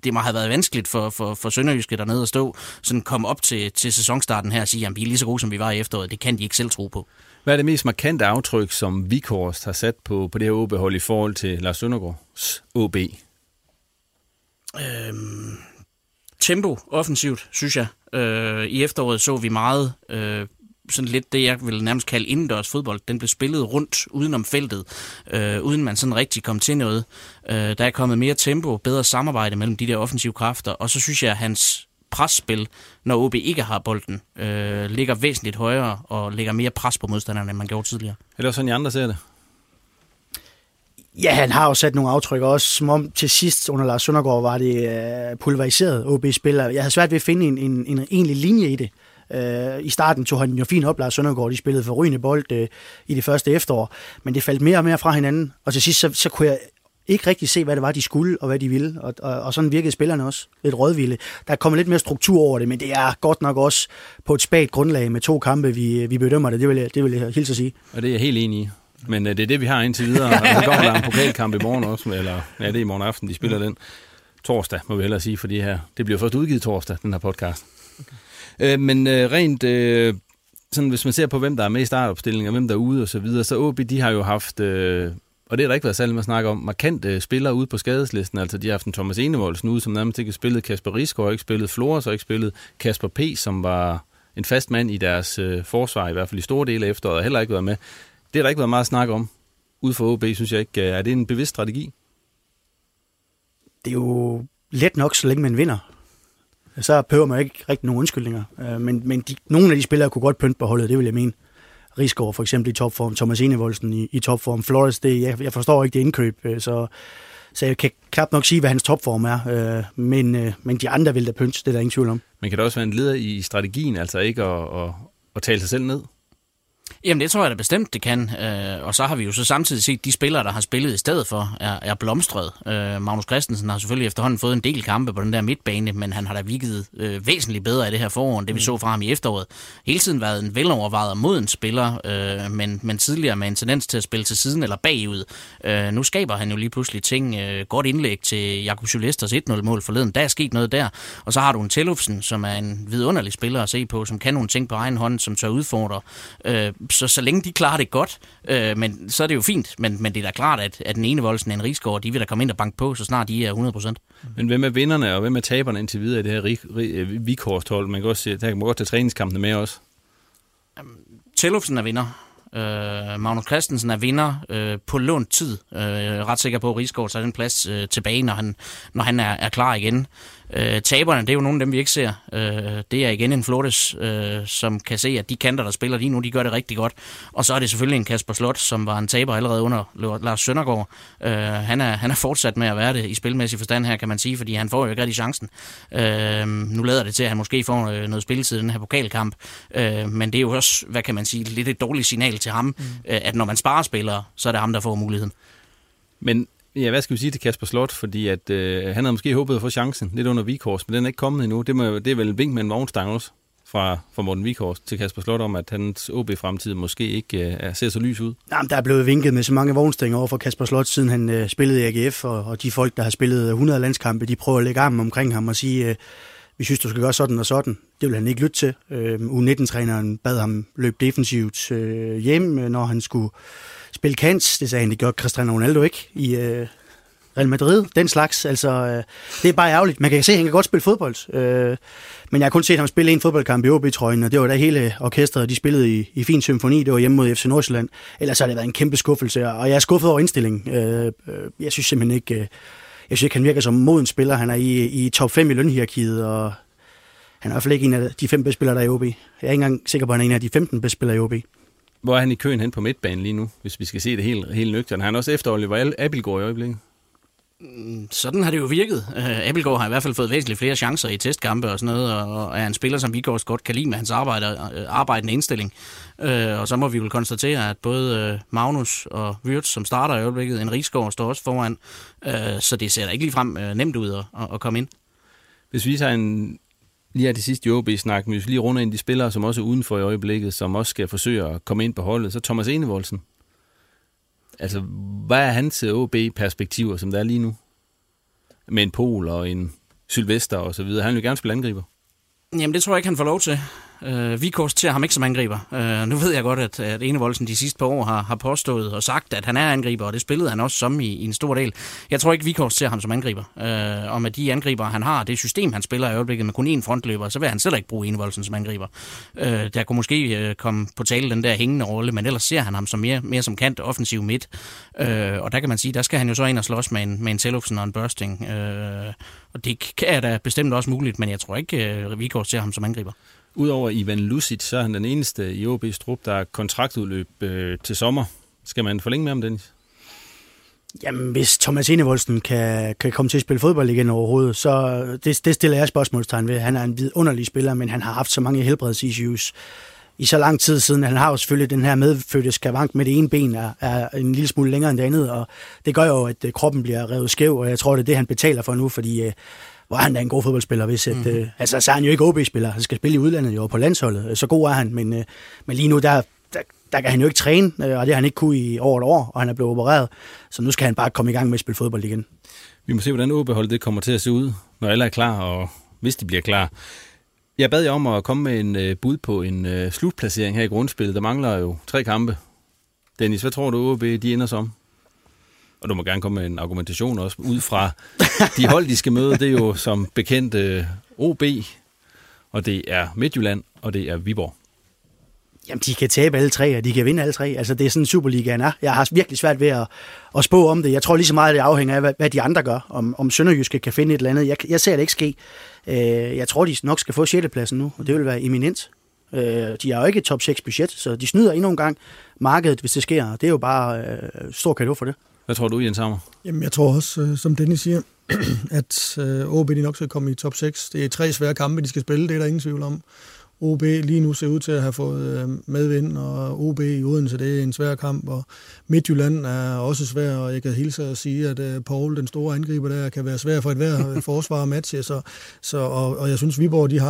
Det må have været vanskeligt for Sønderjyske dernede at stå, sådan komme op til sæsonstarten her og sige, at vi er lige så gode, som vi var i efteråret. Det kan de ikke selv tro på. Hvad er det mest markante aftryk, som Wieghorst har sat på det her OB-hold i forhold til Lars Søndergaards OB? tempo offensivt, synes jeg. I efteråret så vi meget sådan lidt det, jeg vil nærmest kalde indendørs fodbold. Den blev spillet rundt udenom feltet, uden man sådan rigtig kom til noget. Der er kommet mere tempo, bedre samarbejde mellem de der offensive kræfter, og så synes jeg, hans presspil, når OB ikke har bolden, ligger væsentligt højere og lægger mere pres på modstanderne, end man gjorde tidligere. Er det også sådan, I andre ser det? Ja, han har jo sat nogle aftryk, også som om til sidst under Lars Søndergaard var det pulveriseret OB-spillere. Jeg havde svært ved at finde en egentlig linje i det. I starten tog han jo fint op, Lars Søndergaard, de spillede forrygende bold i det første efterår, men det faldt mere og mere fra hinanden, og til sidst så kunne jeg ikke rigtig se, hvad det var, de skulle og hvad de ville, og sådan virkede spillerne også lidt rådvilde. Der er kommet lidt mere struktur over det, men det er godt nok også på et spagt grundlag med 2 kampe, vi bedømmer det, det vil jeg hilse at sige. Og det er jeg helt enig i. Men det er det, vi har indtil videre. Der går der en pokalkamp i morgen også, eller ja, det er i morgen aften, de spiller den. Torsdag, må vi hellere sige, for det her. Det bliver først udgivet torsdag, den her podcast. Okay. Men rent, sådan, hvis man ser på, hvem der er med i startopstillingen, og hvem der er ude og så videre, så OB, de har jo haft, og det har der ikke været særlig med at snakke om, markante spillere ude på skadeslisten. Altså, de har haft en Thomas Enevoldsen ude, som nærmest ikke spillede, Kasper Risgaard ikke spillede, Flores og ikke spillede, Kasper P., som var en fast mand i deres forsvar, i hvert fald i store dele af efteråret, og heller ikke været med. Det har der ikke været meget at snakke om ude for OB, synes jeg ikke. Er det en bevidst strategi? Det er jo let nok, så længe man vinder. Så behøver man ikke rigtig nogen undskyldninger. Men nogle af de spillere kunne godt pynte på holdet, det vil jeg mene. Risgaard for eksempel i topform, Thomas Enevoldsen i topform, Flores, det, jeg forstår ikke det indkøb, så jeg kan knap nok sige, hvad hans topform er. Men de andre vil da pynte, det er der ingen tvivl om. Men kan der også være en leder i strategien, altså ikke at tale sig selv ned? Jamen det tror jeg da bestemt, det kan. Og så har vi jo så samtidig set, de spillere, der har spillet i stedet for, er blomstret. Magnus Christensen har selvfølgelig efterhånden fået en del kampe på den der midtbane, men han har da virket væsentligt bedre i det her forår, end det vi så fra ham i efteråret. Hele tiden været en velovervejet og moden spiller, men tidligere med en tendens til at spille til siden eller bagud. Nu skaber han jo lige pludselig ting. Godt indlæg til Jakob Sylvesters 1-0-mål forleden. Der er sket noget der. Og så har du en Tellufsen, som er en vidunderlig spiller at se på, som kan nogle ting på egen hånd, som tør udfordre. Så længe de klarer det godt, men så er det jo fint. Men det er da klart, at den ene Voldsen og en Risgaard, de vil da komme ind og banke på, så snart de er 100%. Men hvem er vinderne, og hvem er taberne indtil videre i det her Wieghorst-hold? Man kan også se, der kan man godt tage træningskampene med også. Tellufsen er vinder. Magnus Christensen er vinder på lånt tid. Ret sikker på, at Risgaard tager den plads tilbage, når han er klar igen. Taberne, det er jo nogle af dem, vi ikke ser. Det er igen en Flores, som kan se, at de kanter, der spiller lige nu, de gør det rigtig godt. Og så er det selvfølgelig en Kasper Slot, som var en taber allerede under Lars Søndergaard. Han er fortsat med at være det i spilmæssig forstand her, kan man sige, fordi han får jo ikke rigtig chancen. Nu lader det til, at han måske får noget spilletid i den her pokalkamp. Men det er jo også, hvad kan man sige, lidt et dårligt signal til ham, at når man sparer spillere, så er det ham, der får muligheden. Men ja, hvad skal vi sige til Kasper Slot? Fordi at, han havde måske håbet at få chancen lidt under Wieghorst, men den er ikke kommet endnu. Det er vel en vink med en vognstang også fra Morten Wieghorst til Kasper Slot om, at hans OB-fremtid måske ikke ser så lys ud. Jamen, der er blevet vinket med så mange vognstænger over for Kasper Slot, siden han spillede i AGF, og de folk, der har spillet 100 landskampe, de prøver at lægge armen omkring ham og sige, vi synes, du skal gøre sådan og sådan. Det vil han ikke lytte til. U19-træneren bad ham løbe defensivt hjem, når han skulle spille kants. Det sagde han, det gjorde Cristiano Ronaldo ikke i Real Madrid. Den slags, altså, det er bare ærgerligt. Man kan se, han kan godt spille fodbold. Men jeg har kun set ham spille en fodboldkamp i OB-trøjen, og det var da hele orkestret, de spillede i fin symfoni. Det var hjemme mod FC Nordsjælland. Ellers har det været en kæmpe skuffelse, og jeg er skuffet over indstillingen. Jeg synes simpelthen ikke... Jeg synes ikke, han virker som moden spiller. Han er i top 5 i lønhierarkiet, og han er i hvert fald ikke en af de 5 bedste spillere, der er i OB. Jeg er ikke engang sikker på, at han er en af de 15 bedste spillere i OB. Hvor er han i køen hen på midtbanen lige nu, hvis vi skal se det helt nøgternt? Han er også efter Oliver Abildgaard i øjeblikket. Sådan har det jo virket. Abildgaard har i hvert fald fået væsentligt flere chancer i testkampe og sådan noget, og er en spiller, som Wieghorst godt kan lide med hans arbejdende indstilling. Og så må vi vel konstatere, at både Magnus og Wirtz, som starter i øjeblikket, en Risgaard står også foran, så det ser da ikke ligefrem nemt ud at komme ind. Hvis vi tager lige her det sidste i OB-snak, men hvis vi lige runder ind de spillere, som også er udenfor i øjeblikket, som også skal forsøge at komme ind på holdet, så Thomas Enevoldsen. Altså, hvad er hans OB-perspektiver, som der er lige nu? Med en Poul og en Sylvester og så videre. Han vil jo gerne spille angriber. Jamen, det tror jeg ikke, han får lov til. Wieghorst ser ham ikke som angriber. Nu ved jeg godt, at Enevoldsen de sidste par år har påstået og sagt, at han er angriber, og det spillede han også som i en stor del. Jeg tror ikke, Wieghorst ser ham som angriber. Og med de angriber, han har, det system, han spiller i øjeblikket med kun én frontløber, så vil han selv ikke bruge Enevoldsen som angriber. Der kunne måske komme på tale den der hængende rolle, men ellers ser han ham som mere som kant offensiv midt. Og der kan man sige, der skal han jo så ind og slås med en Tellufsen og en Børsting. Og det er da bestemt også muligt, men jeg tror ikke, Wieghorst ser ham som angriber. Udover Ivan Lucic, så er han den eneste i OB's trup, der er kontraktudløb til sommer. Skal man forlænge med ham, Dennis? Jamen, hvis Thomas Enevoldsen kan komme til at spille fodbold igen overhovedet, så det stiller jeg spørgsmålstegn ved. Han er en vidunderlig spiller, men han har haft så mange helbredsissues i så lang tid siden. Han har jo selvfølgelig den her medfødte skavank med det ene ben, er en lille smule længere end det andet, og det gør jo, at kroppen bliver revet skæv, og jeg tror, det er det, han betaler for nu, fordi... hvor han er en god fodboldspiller, hvis så er han jo ikke OB-spiller. Han skal spille i udlandet jo, på landsholdet. Så god er han, men lige nu, der kan han jo ikke træne, og det har han ikke kunne i over et år, og han er blevet opereret. Så nu skal han bare komme i gang med at spille fodbold igen. Vi må se, hvordan OB-holdet det kommer til at se ud, når alle er klar, og hvis de bliver klar. Jeg bad jer om at komme med en bud på en slutplacering her i grundspillet. Der mangler jo 3 kampe. Dennis, hvad tror du, OB de ender som? Og du må gerne komme med en argumentation også, ud fra de hold, de skal møde. Det er jo som bekendt OB, og det er Midtjylland, og det er Viborg. Jamen, de kan tabe alle 3, og de kan vinde alle 3. Altså, det er sådan Superligaen er. Jeg har virkelig svært ved at spå om det. Jeg tror lige så meget, at det afhænger af, hvad de andre gør. Om Sønderjyske kan finde et eller andet. Jeg ser det ikke ske. Jeg tror, de nok skal få 6.-pladsen nu, og det vil være eminent. De har jo ikke et top 6 budget, så de snyder endnu en gang markedet, hvis det sker. Det er jo bare stor cadeau for det. Hvad tror du, Jens Hammer? Jamen, jeg tror også, som Dennis siger, at OB nok skal komme i top 6. Det er 3 svære kampe, de skal spille, det er der ingen tvivl om. OB lige nu ser ud til at have fået medvind, og OB i Odense, det er en svær kamp, og Midtjylland er også svær, og jeg kan hilse og sige, at Poul, den store angriber der, kan være svær for et hver forsvar og match, og jeg synes, Viborg, de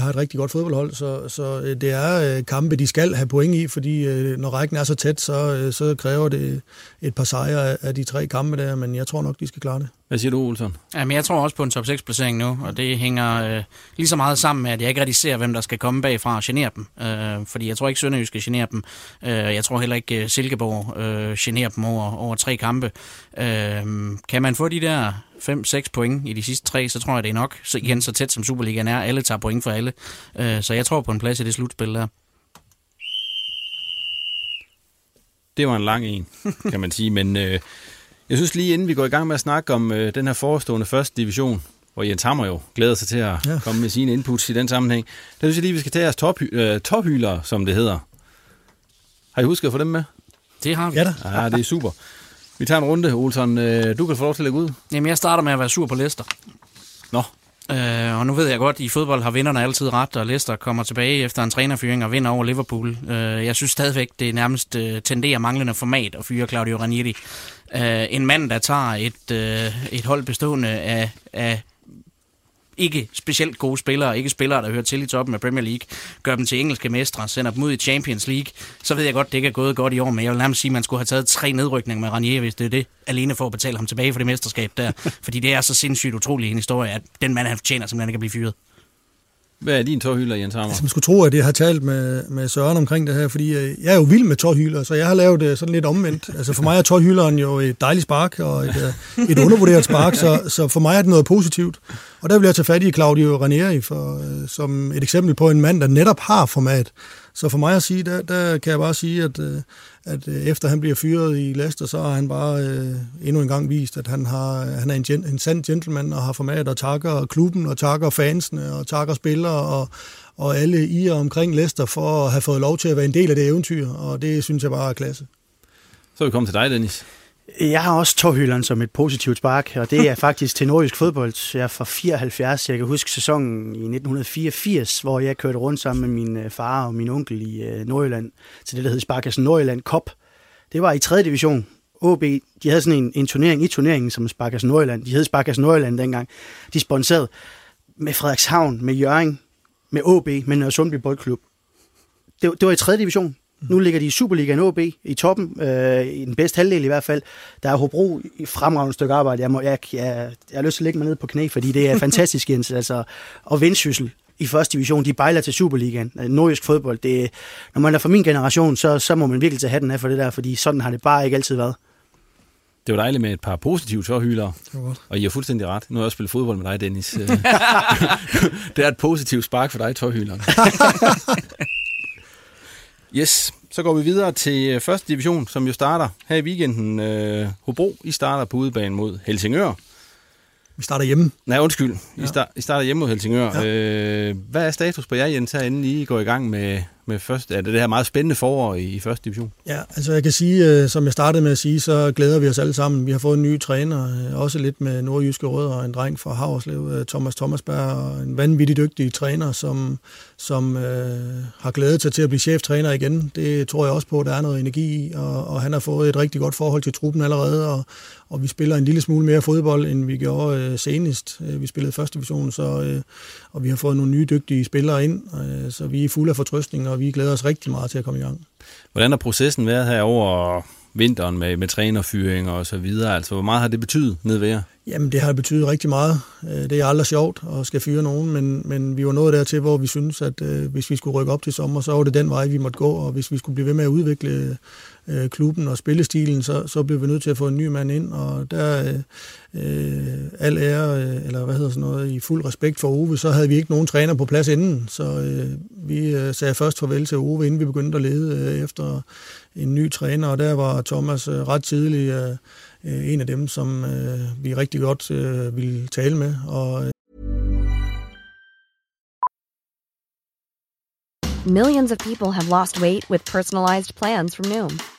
har et rigtig godt fodboldhold, så det er kampe, de skal have point i, fordi når rækken er så tæt, så kræver det et par sejre af de 3 kampe der, men jeg tror nok, de skal klare det. Hvad siger du, Olsson? Jamen, jeg tror også på en top 6-placering nu, og det hænger lige så meget sammen med, at jeg ikke rigtig ser, hvem der skal komme bagfra og genere dem. Fordi jeg tror ikke, Sønderjyske generer dem. Jeg tror heller ikke, Silkeborg generer dem over 3 kampe. Kan man få de der 5-6 point i de sidste 3, så tror jeg, det er nok. Så igen, så tæt som Superligaen er. Alle tager point for alle. Så jeg tror på en plads i det slutspil der. Det var en lang en, kan man sige, men... Jeg synes lige, inden vi går i gang med at snakke om den her forestående første division, hvor Jens Hammer jo glæder sig til at komme med sine inputs i den sammenhæng, der synes jeg lige, vi skal tage jeres tophylere, som det hedder. Har I husket at få dem med? Det har vi. Ja, da. Ah, det er super. Vi tager en runde, Olsson. Du kan få lov til at lægge ud. Jamen, jeg starter med at være sur på Leicester. Nå. Og nu ved jeg godt, at i fodbold har vinderne altid ret, og Leicester kommer tilbage efter en trænerfyring og vinder over Liverpool. Jeg synes stadigvæk, det nærmest tenderer manglende format at fyre Claudio Ranieri. En mand, der tager et hold bestående af ikke specielt gode spillere, ikke spillere, der hører til i toppen af Premier League, gør dem til engelske mestre, sender dem ud i Champions League, så ved jeg godt, det ikke er gået godt i år, men jeg vil nærmest sige, at man skulle have taget 3 nedrykninger med Ranieri, hvis det er det, alene for at betale ham tilbage for det mesterskab der, fordi det er så sindssygt utrolig en historie, at den mand, han fortjener, simpelthen ikke at blive fyret. Hvad er din tårhylder, Jens Hammer? Altså, man skulle tro, at jeg har talt med Søren omkring det her, fordi jeg er jo vild med tårhylder, så jeg har lavet det sådan lidt omvendt. Altså for mig er tårhylderen jo et dejligt spark og et undervurderet spark, så for mig er det noget positivt. Og der vil jeg tage fat i Claudio Ranieri som et eksempel på en mand, der netop har format. Så for mig at sige, der kan jeg bare sige, at efter han bliver fyret i Leicester, så har han bare endnu en gang vist, at han er en sand gentleman og har format og takker klubben og takker fansene og takker spillere og alle i og omkring Leicester for at have fået lov til at være en del af det eventyr, og det synes jeg bare er klasse. Så er vi kommet til dig, Dennis. Jeg har også tårhylderen som et positivt spark, og det er faktisk til nordisk fodbold. Jeg er fra 74, jeg kan huske sæsonen i 1984, hvor jeg kørte rundt sammen med min far og min onkel i Nordjylland til det, der hed Sparkassen Nordjylland Cup. Det var i 3. division. OB, de havde sådan en turnering i turneringen, som Sparkassen Nordjylland. De hed Sparkassen Nordjylland dengang. De sponserede med Frederikshavn, med Hjørring, med OB, med Nørresundby Boldklub. Det var i 3. division. Nu ligger de i Superligaen OB i toppen, i den bedste halvdel i hvert fald. Der er Hobro i fremragende stykke arbejde. Jeg har lyst til at lægge mig ned på knæ, fordi det er fantastisk, Jens. Altså, og Vendsyssel i første division, de bejler til Superligaen. Nordisk fodbold, det, når man er fra min generation, så må man virkelig tage hatten af for det der, fordi sådan har det bare ikke altid været. Det var dejligt med et par positive tørhylere, og I har fuldstændig ret. Nu har jeg også spillet fodbold med dig, Dennis. Det er et positivt spark for dig, tørhyleren. Yes, så går vi videre til første division, som jo starter her i weekenden. Hobro, I starter på udebane mod Helsingør. Vi starter hjemme. Nej, undskyld. I starter hjemme mod Helsingør. Ja. Hvad er status på jer, Jens, herinde, I går i gang med første, det her meget spændende forår i første division? Ja, altså jeg kan sige, som jeg startede med at sige, så glæder vi os alle sammen. Vi har fået en ny træner, også lidt med nordjyske rødder, og en dreng fra Havreslev, Thomasberg, og en vanvittig dygtig træner, som har glædet sig til at blive cheftræner igen. Det tror jeg også på, at der er noget energi i, og han har fået et rigtig godt forhold til truppen allerede, og vi spiller en lille smule mere fodbold, end vi gjorde senest. Vi spillede første division, og vi har fået nogle nye dygtige spillere ind, så vi er fulde af fortrøstning, og vi glæder os rigtig meget til at komme i gang. Hvordan har processen været her over vinteren med trænerfyringer og så videre? Altså, hvor meget har det betydet ned ved jer? Jamen, det har betydet rigtig meget. Det er aldrig sjovt at skal fyre nogen, men vi var nået dertil, hvor vi synes, at hvis vi skulle rykke op til sommer, så var det den vej, vi måtte gå, og hvis vi skulle blive ved med at udvikle klubben og spillestilen, så blev vi nødt til at få en ny mand ind, og der al ære, eller hvad hedder sådan noget, i fuld respekt for Ove, så havde vi ikke nogen træner på plads inden, så vi sagde først farvel til Ove, inden vi begyndte at lede efter en ny træner, og der var Thomas ret tidlig en af dem, som vi rigtig godt ville tale med. Millions of people have lost weight with personalized plans from Noom,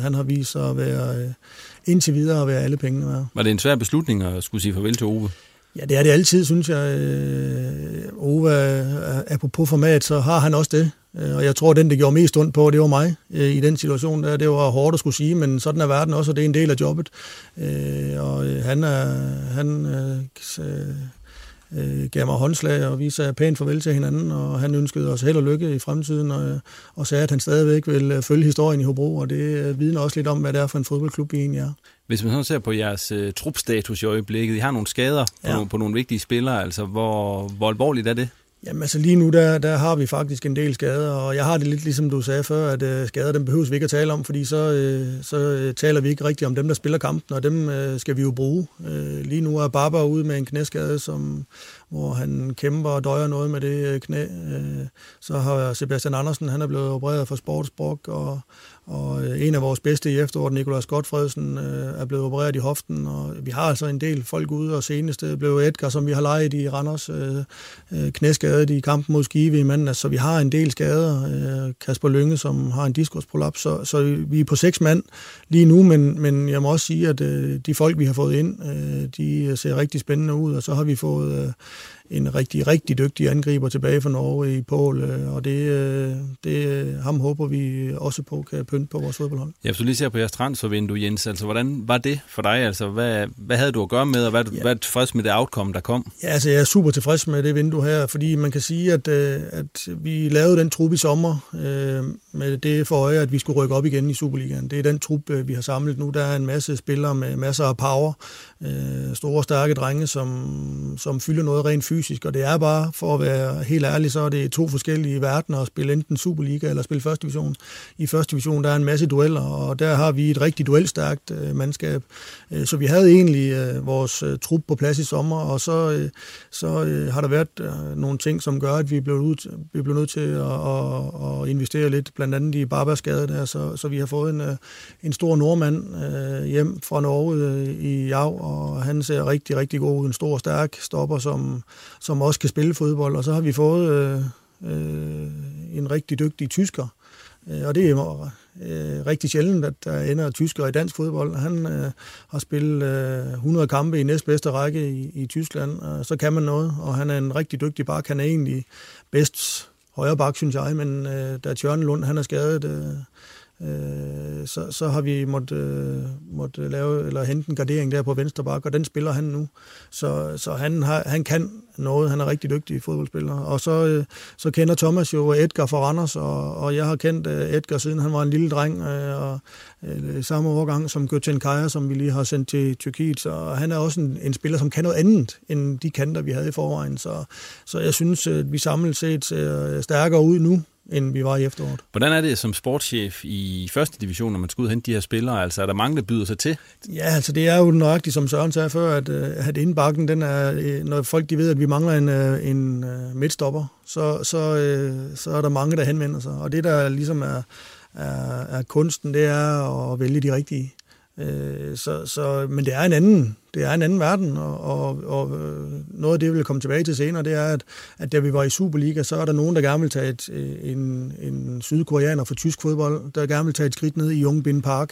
Han har vist sig at være, indtil videre, at være alle pengene værd. Var det en svær beslutning at skulle sige farvel til Ove? Ja, det er det altid, synes jeg. Ove, apropos format, så har han også det. Og jeg tror, at den, det gjorde mest ondt på, det var mig i den situation. Det var hårdt at skulle sige, men sådan er verden også, og det er en del af jobbet. Og han gav mig håndslag, og vi sagde pænt farvel til hinanden, og han ønskede os held og lykke i fremtiden, og sagde, at han stadigvæk vil følge historien i Hobro, og det vidner også lidt om, hvad det er for en fodboldklub, vi egentlig er. Hvis man sådan ser på jeres trupstatus i øjeblikket, I har nogle skader på nogle vigtige spillere, altså hvor alvorligt er det? Jamen altså lige nu, der har vi faktisk en del skader, og jeg har det lidt ligesom du sagde før, at skader, dem behøves vi ikke at tale om, fordi så taler vi ikke rigtigt om dem, der spiller kampen, og dem skal vi jo bruge. Lige nu er Barber ude med en knæskade, hvor han kæmper og døjer noget med det knæ. Så har Sebastian Andersen, han er blevet opereret for sportsbrok, og en af vores bedste i efteråret, Nicolas Godfredsen, er blevet opereret i hoften, og vi har altså en del folk ude, og senest blev Edgar, som vi har leget i Randers, knæskadet i kampen mod Skive i mandags, så vi har en del skader. Kasper Lynge, som har en diskusprolaps, så vi er på 6 mand lige nu, men jeg må også sige, at de folk, vi har fået ind, de ser rigtig spændende ud, og så har vi fået en rigtig, rigtig dygtig angriber tilbage fra Norge i Poul, og det ham håber vi også på kan pynte på vores fodboldhold. Ja, hvis du lige ser på jeres transfervindue, Jens, altså hvordan var det for dig? Altså, hvad havde du at gøre med, og hvad er du tilfreds med det outcome, der kom? Ja, altså jeg er super tilfreds med det vindue her, fordi man kan sige, at vi lavede den trup i sommer med det for øje, at vi skulle rykke op igen i Superligaen. Det er den trup, vi har samlet nu. Der er en masse spillere med masser af power, store, stærke drenge, som fylder noget rent fysisk, og det er bare, for at være helt ærlig, så er det 2 forskellige verdener at spille enten Superliga eller spille første division. I første division, der er en masse dueller, og der har vi et rigtig duelstærkt mandskab. Så vi havde egentlig vores trup på plads i sommer, og så har der været nogle ting, som gør, at vi blev nødt til at investere lidt, blandt andet i barberskade der, så vi har fået en stor nordmand hjem fra Norge i Jav, og han ser rigtig, rigtig god ud. En stor, stærk stopper, som også kan spille fodbold, og så har vi fået en rigtig dygtig tysker, Og det er rigtig sjældent, at der ender tyskere i dansk fodbold. Han har spillet 100 kampe i næstbedste række i Tyskland, og så kan man noget. Og han er en rigtig dygtig bak. Han er egentlig bedst højre bak, synes jeg, men da Tjørn Lund han er skadet, så har vi måtte lave eller hente en gardering der på venstre bak, og den spiller han nu. Så han kan noget. Han er rigtig dygtig fodboldspiller. Og så kender Thomas jo Edgar fra Randers, og jeg har kendt Edgar siden han var en lille dreng, og samme årgang som Gökhan Kaya, som vi lige har sendt til Tyrkiet. Så han er også en spiller, som kan noget andet end de kanter, vi havde i forvejen. Så jeg synes, at vi samlet set ser stærkere ud nu, end vi var i efteråret. Hvordan er det som sportschef i første division, når man skal ud og hente de her spillere? Altså, er der mange, der byder sig til? Ja, altså det er jo nøjagtigt, som Søren sagde før, at indbakken, den er, når folk de ved, at vi mangler en midtstopper, så er der mange, der henvender sig. Og det, der ligesom er kunsten, det er at vælge de rigtige. Men det er en anden verden, og noget af det, vi vil komme tilbage til senere, det er, at da vi var i Superliga, så er der nogen, der gerne vil tage en sydkoreaner for tysk fodbold, der gerne vil tage et skridt ned i Yongbin Park,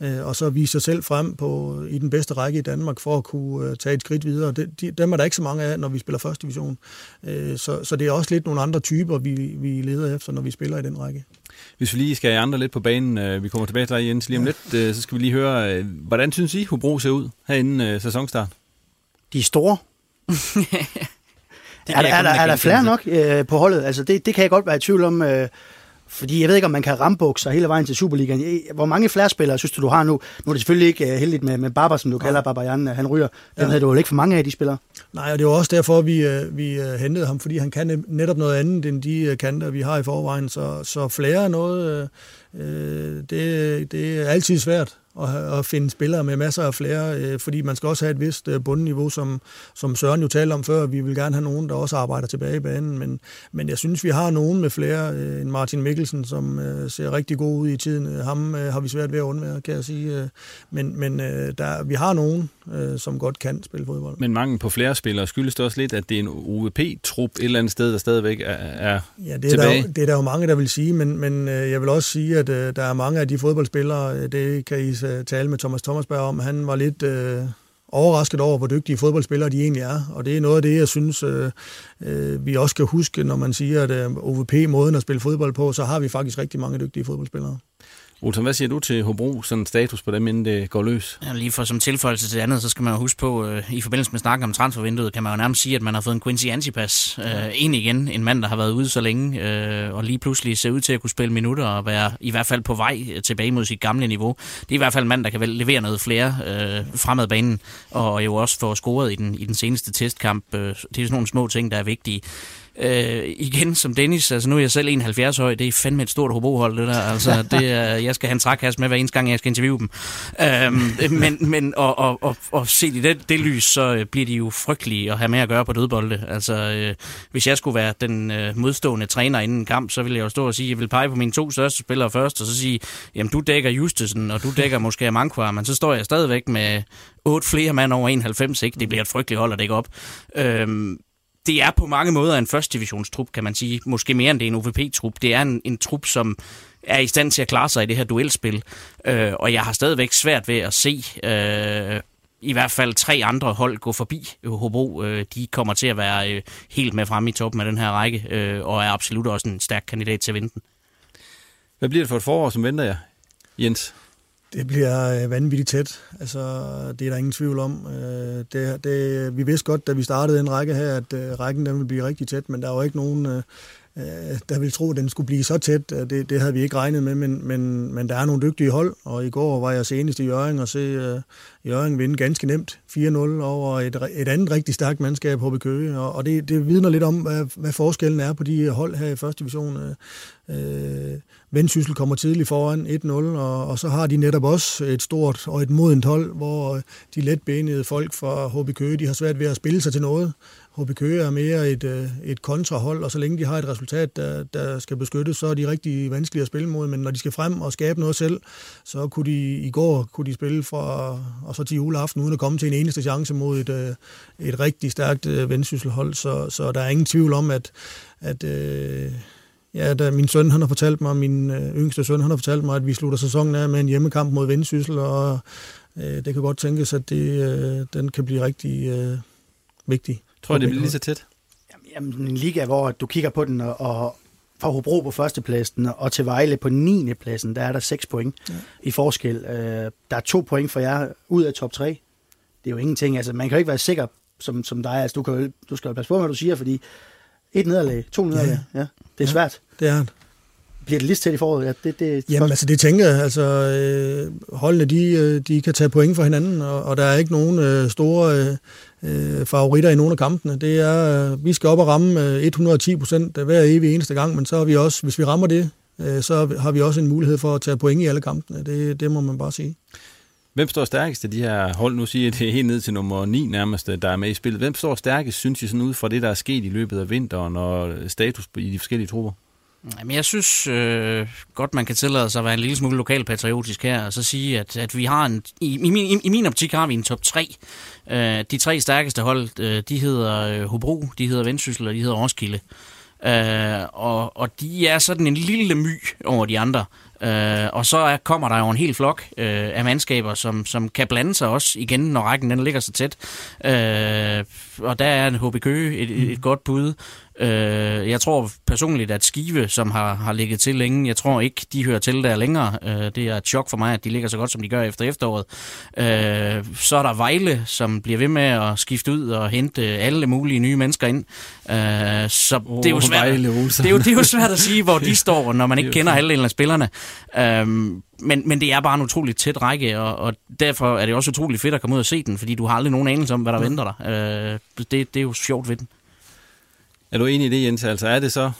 og så vise sig selv frem i den bedste række i Danmark for at kunne tage et skridt videre. Dem er der ikke så mange af, når vi spiller første division. Så det er også lidt nogle andre typer, vi leder efter, når vi spiller i den række. Hvis vi lige skal andre lidt på banen, vi kommer tilbage til dig, Jens, lige om lidt, så skal vi lige høre, hvordan synes I, Hobro ser ud herinde sæsonstart? De er store. Er der flere nok på holdet? Altså, det kan jeg godt være i tvivl om, fordi jeg ved ikke, om man kan rambukse sig hele vejen til Superligaen. Hvor mange flærspillere synes du har nu? Nu er det selvfølgelig ikke heldigt med Barber, som du kalder Barbarjan. Han ryger. Den havde du jo ikke for mange af, de spillere. Nej, og det var også derfor, vi hentede ham, fordi han kan netop noget andet end de kanter, vi har i forvejen. Så flere noget, det er altid svært at finde spillere med masser af flere, fordi man skal også have et vist bundniveau, som Søren jo talte om før. Vi vil gerne have nogen, der også arbejder tilbage i banen, men jeg synes, vi har nogen med flere end Martin Mikkelsen, som ser rigtig god ud i tiden. Ham har vi svært ved at undvære, kan jeg sige. Men vi har nogen, som godt kan spille fodbold. Men mangel på flere spillere skyldes det også lidt, at det er en OVP-trup et eller andet sted, der stadigvæk er tilbage? Det er der jo mange, der vil sige, men jeg vil også sige, at der er mange af de fodboldspillere, det kan I tale med Thomasberg om. Han var lidt overrasket over, hvor dygtige fodboldspillere de egentlig er. Og det er noget af det, jeg synes, vi også skal huske, når man siger, at OVP-måden at spille fodbold på, så har vi faktisk rigtig mange dygtige fodboldspillere. Olsen, hvad siger du til Hobro, sådan en status på dem, inden det går løs? Ja, lige for som tilføjelse til andet, så skal man jo huske på, i forbindelse med snakken om transfervinduet, kan man jo nærmest sige, at man har fået en Quincy Antipas ind igen. En mand, der har været ude så længe, og lige pludselig ser ud til at kunne spille minutter og være i hvert fald på vej tilbage mod sit gamle niveau. Det er i hvert fald en mand, der kan levere noget flere fremad banen, og jo også få scoret i den seneste testkamp. Det er sådan nogle små ting, der er vigtige. Igen som Dennis, altså nu er jeg selv 71 høj, det er fandme et stort Hobro-hold det der, altså det er, jeg skal have en trækast med hver eneste gang jeg skal interviewe dem, men set i det lys, så bliver de jo frygtelige at have med at gøre på dødbolde. Altså hvis jeg skulle være den modstående træner inden en kamp, så ville jeg jo stå og sige, jeg vil pege på mine to største spillere først, og så sige, jamen du dækker Justesen, og du dækker måske Amankwa, men så står jeg stadigvæk med 8 flere mand over 91, ikke? Det bliver et frygteligt hold at dække op. Det er på mange måder en første divisionstrup, kan man sige. Måske mere end det er en OVP-trup. Det er en trup, som er i stand til at klare sig i det her duelspil. Og jeg har stadigvæk svært ved at se i hvert fald 3 andre hold gå forbi Hobro. De kommer til at være helt med fremme i toppen af den her række, og er absolut også en stærk kandidat til at vinde den. Hvad bliver det for et forår, som venter jer, Jens? Det bliver vanvittigt tæt. Altså, det er der ingen tvivl om. Vi vidste godt, da vi startede en række her, at rækken den ville blive rigtig tæt, men der var ikke nogen, der ville tro, at den skulle blive så tæt. Det havde vi ikke regnet med, men der er nogle dygtige hold, og i går var jeg senest i Hjørring og se Hjørring vinde ganske nemt 4-0 over et andet rigtig stærkt mandskab, HB Køge, og det vidner lidt om, hvad forskellen er på de hold her i første division. Vendsyssel kommer tidligt foran 1-0, og så har de netop også et stort og et modent hold, hvor de letbenede folk fra HB Køge, de har svært ved at spille sig til noget. HB Køge er mere et kontrahold, og så længe de har et resultat, der skal beskyttes, så er de rigtig vanskelige at spille mod, men når de skal frem og skabe noget selv, så kunne de i går spille fra og så til juleaften, uden at komme til en eneste chance mod et rigtig stærkt Vendsysselhold, så der er ingen tvivl om, at Ja, da min søn, han har fortalt mig, min yngste søn, han har fortalt mig, at vi slutter sæsonen af med en hjemmekamp mod Vendsyssel, og det kan godt tænkes, at den kan blive rigtig vigtig. Tror du, det bliver lige så tæt? Jamen, en liga, hvor du kigger på den, og fra Hobro på førstepladsen, og til Vejle på 9. pladsen, der er der 6 point i forskel. Der er 2 point for jer ud af top 3. Det er jo ingenting. Altså, man kan jo ikke være sikker som dig. Altså, du skal jo passe på, hvad du siger, fordi 1 nederlag, 2 nederlag, ja. Det er svært. Det er det. Bliver det lige tæt i foråret? Ja, jamen, altså, det tænker jeg. Altså, holdene, de kan tage point for hinanden, og der er ikke nogen store favoritter i nogle af kampene. Det er, vi skal op og ramme 110% hver evig eneste gang, men så har vi også, hvis vi rammer det, så har vi også en mulighed for at tage point i alle kampene. Det må man bare sige. Hvem står stærkest af de her hold? Nu siger det helt ned til nummer 9 nærmest, der er med i spillet. Hvem står stærkest, synes I, sådan ud fra det, der er sket i løbet af vinteren og status i de forskellige trupper? Jamen, jeg synes godt, man kan tillade sig at være en lille smule lokalpatriotisk her, og så sige, at vi har i min optik har vi en top 3. De 3 stærkeste hold, de hedder Hobro, de hedder Vendsyssel, og de hedder Roskilde. Og de er sådan en lille my over de andre. Og så kommer der jo en hel flok af mandskaber, som kan blande sig også igen, når rækken den ligger så tæt. Og der er en HB Køge et godt bud. Jeg tror personligt, at Skive, som har ligget til længe, jeg tror ikke, de hører til der længere. Det er et chok for mig, at de ligger så godt, som de gør efter efteråret. Så er der Vejle, som bliver ved med at skifte ud og hente alle mulige nye mennesker ind. Så det er jo svært, Vejle, det er jo svært at sige, hvor de står, når man ikke kender halvdelen af spillerne. Men det er bare en utroligt tæt række, og derfor er det også utroligt fedt at komme ud og se den, fordi du har aldrig nogen anelse om, hvad der venter dig. Det er jo sjovt ved den. Er du enig i det, Jens? Altså,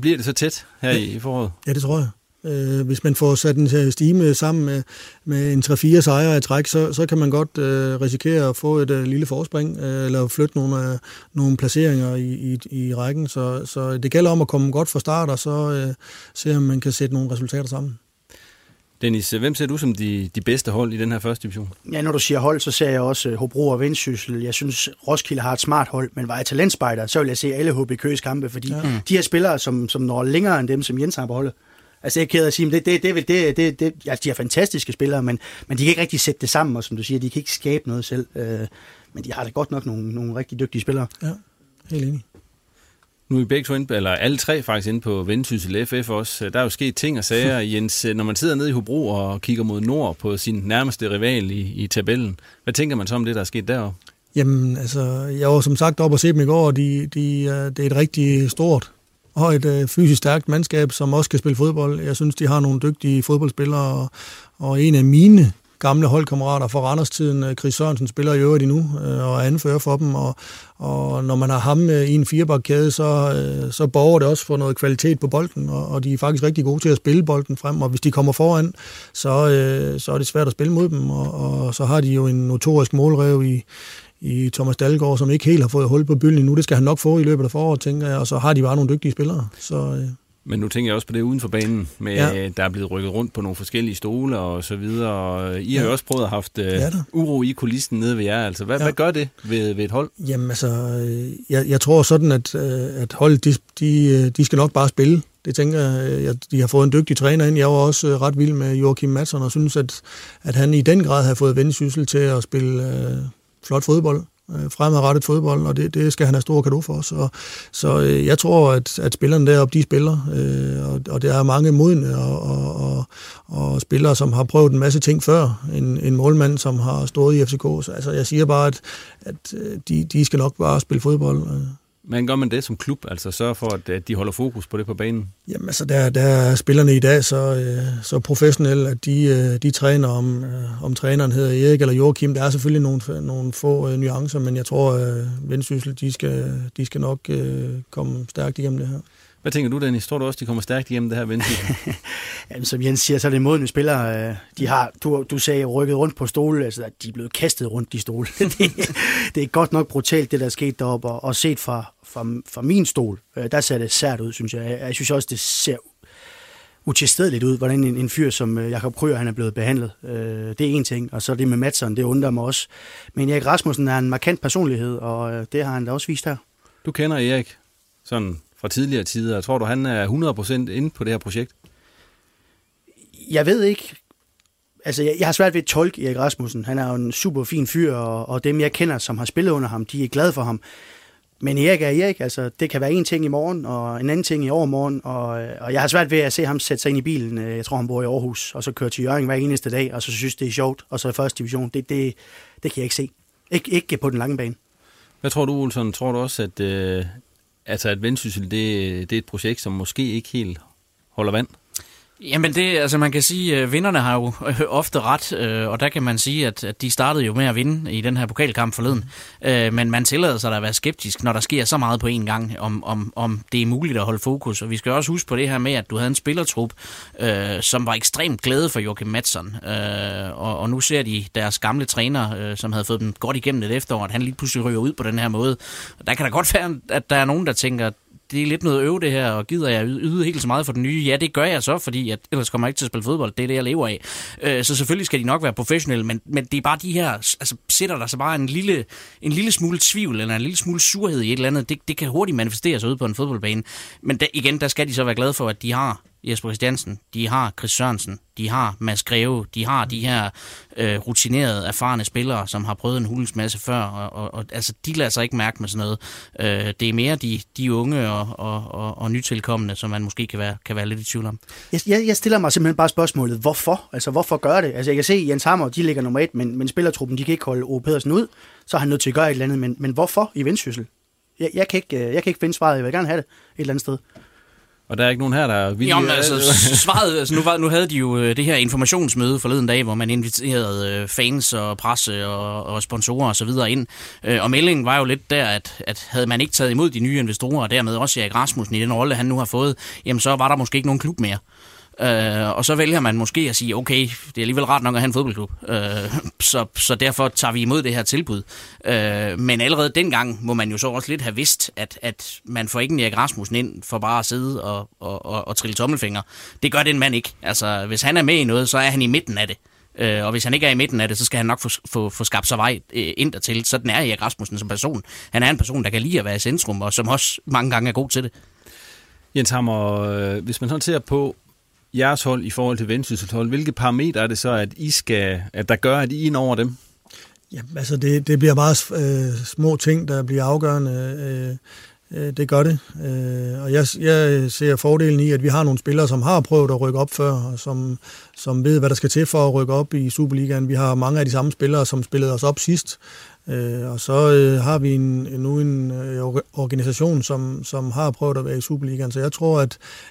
bliver det så tæt her i foråret? Ja, det tror jeg. Hvis man får sat en stime sammen med en 3-4 sejre i træk, så kan man godt risikere at få et lille forspring, eller flytte nogle placeringer i rækken. Så det gælder om at komme godt fra start, og så se, om man kan sætte nogle resultater sammen. Dennis, hvem ser du som de bedste hold i den her første division? Ja, når du siger hold, så ser jeg også Hobro og Vendsyssel. Jeg synes, Roskilde har et smart hold, men var jeg talentspejder, så vil jeg se alle HB Køges kampe, fordi de her spillere, som når længere end dem, som Jens har på holdet. Altså, jeg er ked af at sige, altså, de er fantastiske spillere, men de kan ikke rigtig sætte det sammen, og som du siger, de kan ikke skabe noget selv. Men de har da godt nok nogle rigtig dygtige spillere. Ja, helt enig. Nu er vi begge to inde, eller alle tre faktisk inde på Vendsyssel FF også. Der er jo sket ting og sager, Jens, når man sidder nede i Hobro og kigger mod nord på sin nærmeste rival i tabellen. Hvad tænker man så om det, der er sket deroppe? Jamen, altså, jeg var som sagt oppe og se dem i går, og det er et rigtig stort og et fysisk stærkt mandskab, som også kan spille fodbold. Jeg synes, de har nogle dygtige fodboldspillere, og en af mine gamle holdkammerater fra Randers-tiden, Chris Sørensen, spiller i øvrigt endnu og anfører for dem, og når man har ham i en firebakkæde, så borger det også for noget kvalitet på bolden, og de er faktisk rigtig gode til at spille bolden frem, og hvis de kommer foran, så er det svært at spille mod dem, og så har de jo en notorisk målrev i Thomas Dahlgaard, som ikke helt har fået hul på bylden endnu. Det skal han nok få i løbet af foråret, tænker jeg, og så har de bare nogle dygtige spillere, så. Men nu tænker jeg også på det uden for banen, med der er blevet rykket rundt på nogle forskellige stole og så videre. Og I har jo også prøvet at have haft uro i kulissen nede ved jer. Altså, hvad gør det ved et hold? Jamen altså, jeg tror sådan, at holdet, de skal nok bare spille. Det tænker jeg, de har fået en dygtig træner ind. Jeg var også ret vild med Joachim Madsen og synes, at han i den grad har fået Vendsyssel til at spille flot fodbold. Fremadrettet fodbold, og det skal han have stor cadeau for os. Så jeg tror, at spillerne deroppe, de spiller, og der er mange modne og spillere, som har prøvet en masse ting før. En målmand, som har stået i FCK. Så, altså, jeg siger bare, at de skal nok bare spille fodbold. Men gør man det som klub, altså sørge for, at de holder fokus på det på banen? Jamen altså, der er spillerne i dag så professionelle, at de træner om træneren hedder Erik eller Joachim. Der er selvfølgelig nogle få nuancer, men jeg tror, at Vendsyssel, de skal nok komme stærkt igennem det her. Hvad tænker du, Dennis? Tror du også, de kommer stærkt igennem det her Vendsyssel? Jamen, som Jens siger, så er det modne spillere. De har, du sagde, rykket rundt på stole. Altså, de er blevet kastet rundt i stole. Det er godt nok brutalt, det der er sket deroppe. Og set fra min stol, der ser det sært ud, synes jeg. Jeg synes også, det ser utilstedeligt ud, hvordan en fyr som Jakob Krøger, han er blevet behandlet. Det er en ting. Og så det med Madsen, det undrer mig også. Men Erik Rasmussen er en markant personlighed, og det har han da også vist her. Du kender Erik sådan fra tidligere tider. Tror du, han er 100% inde på det her projekt? Jeg ved ikke. Altså, jeg har svært ved at tolke Erik Rasmussen. Han er jo en super fin fyr, og dem, jeg kender, som har spillet under ham, de er glade for ham. Men Erik er Erik. Altså, det kan være en ting i morgen, og en anden ting i overmorgen. Og jeg har svært ved at se ham sætte sig ind i bilen. Jeg tror, han bor i Aarhus, og så kører til Hjørring hver eneste dag, og så synes, det er sjovt. Og så i første division. Det kan jeg ikke se. Ikke på den lange bane. Hvad tror du, Olsson? Tror du også, at, at Vendsyssel, det er et projekt, som måske ikke helt holder vand? Jamen det, altså man kan sige, at vinderne har jo ofte ret, og der kan man sige, at de startede jo med at vinde i den her pokalkamp forleden. Men man tillader sig da at være skeptisk, når der sker så meget på én gang, om det er muligt at holde fokus. Og vi skal også huske på det her med, at du havde en spillertrup, som var ekstremt glade for Joachim Madsen. Og nu ser de deres gamle træner, som havde fået dem godt igennem et efterår, at han lige pludselig ryger ud på den her måde. Og der kan da godt være, at der er nogen, der tænker, det er lidt noget at øve det her, og gider jeg yde helt så meget for den nye? Ja, det gør jeg så, fordi jeg ellers kommer jeg ikke til at spille fodbold. Det er det, jeg lever af. Så selvfølgelig skal de nok være professionelle, men det er bare de her, altså sætter der så bare en lille smule tvivl, eller en lille smule surhed i et eller andet. Det kan hurtigt manifestere sig ude på en fodboldbane. Men der skal de så være glade for, at de har Jesper Christiansen, de har Chris Sørensen, de har Mads Greve, de har de her rutinerede, erfarne spillere, som har prøvet en hulens masse før, og altså, de lader sig ikke mærke med sådan noget. Det er mere de unge og nytilkommende, som man måske kan være lidt i tvivl om. Jeg stiller mig simpelthen bare spørgsmålet, hvorfor? Altså, hvorfor gør det? Altså, jeg kan se, at Jens Hammer, de ligger nummer 1, men spillertruppen, de kan ikke holde Ove Pedersen ud, så er han nødt til at gøre et eller andet, men hvorfor i Vendsyssel? Jeg kan ikke finde svaret, jeg vil gerne have det et eller andet sted. Og der er ikke nogen her, der er vildt. Jamen altså, svaret, altså nu havde de jo det her informationsmøde forleden dag, hvor man inviterede fans og presse og sponsorer og så videre ind. Og meldingen var jo lidt der, at havde man ikke taget imod de nye investorer, og dermed også Erik Rasmussen i den rolle, han nu har fået, jamen så var der måske ikke nogen klub mere. Og så vælger man måske at sige, okay, det er alligevel ret nok at have en fodboldklub, så derfor tager vi imod det her tilbud. Men allerede dengang må man jo så også lidt have vidst, at man får ikke en Erik Rasmussen ind for bare at sidde og trille tommelfinger. Det gør den mand ikke. Altså, hvis han er med i noget, så er han i midten af det. Og hvis han ikke er i midten af det, så skal han nok få skabt sig vej ind dertil. Sådan er Erik Rasmussen som person. Han er en person, der kan lide at være i centrum, og som også mange gange er god til det. Jens Hammer, hvis man sådan ser på jeres hold i forhold til Vendsyssels hold, hvilke parametre er det så, at I skal, at der gør, at I er inde over dem? Ja, altså det bliver meget små ting, der bliver afgørende. Det gør det. Og jeg ser fordelen i, at vi har nogle spillere, som har prøvet at rykke op før, og som ved, hvad der skal til for at rykke op i Superligaen. Vi har mange af de samme spillere, som spillede os op sidst. Og så har vi nu en organisation, som har prøvet at være i Superligaen, så jeg tror,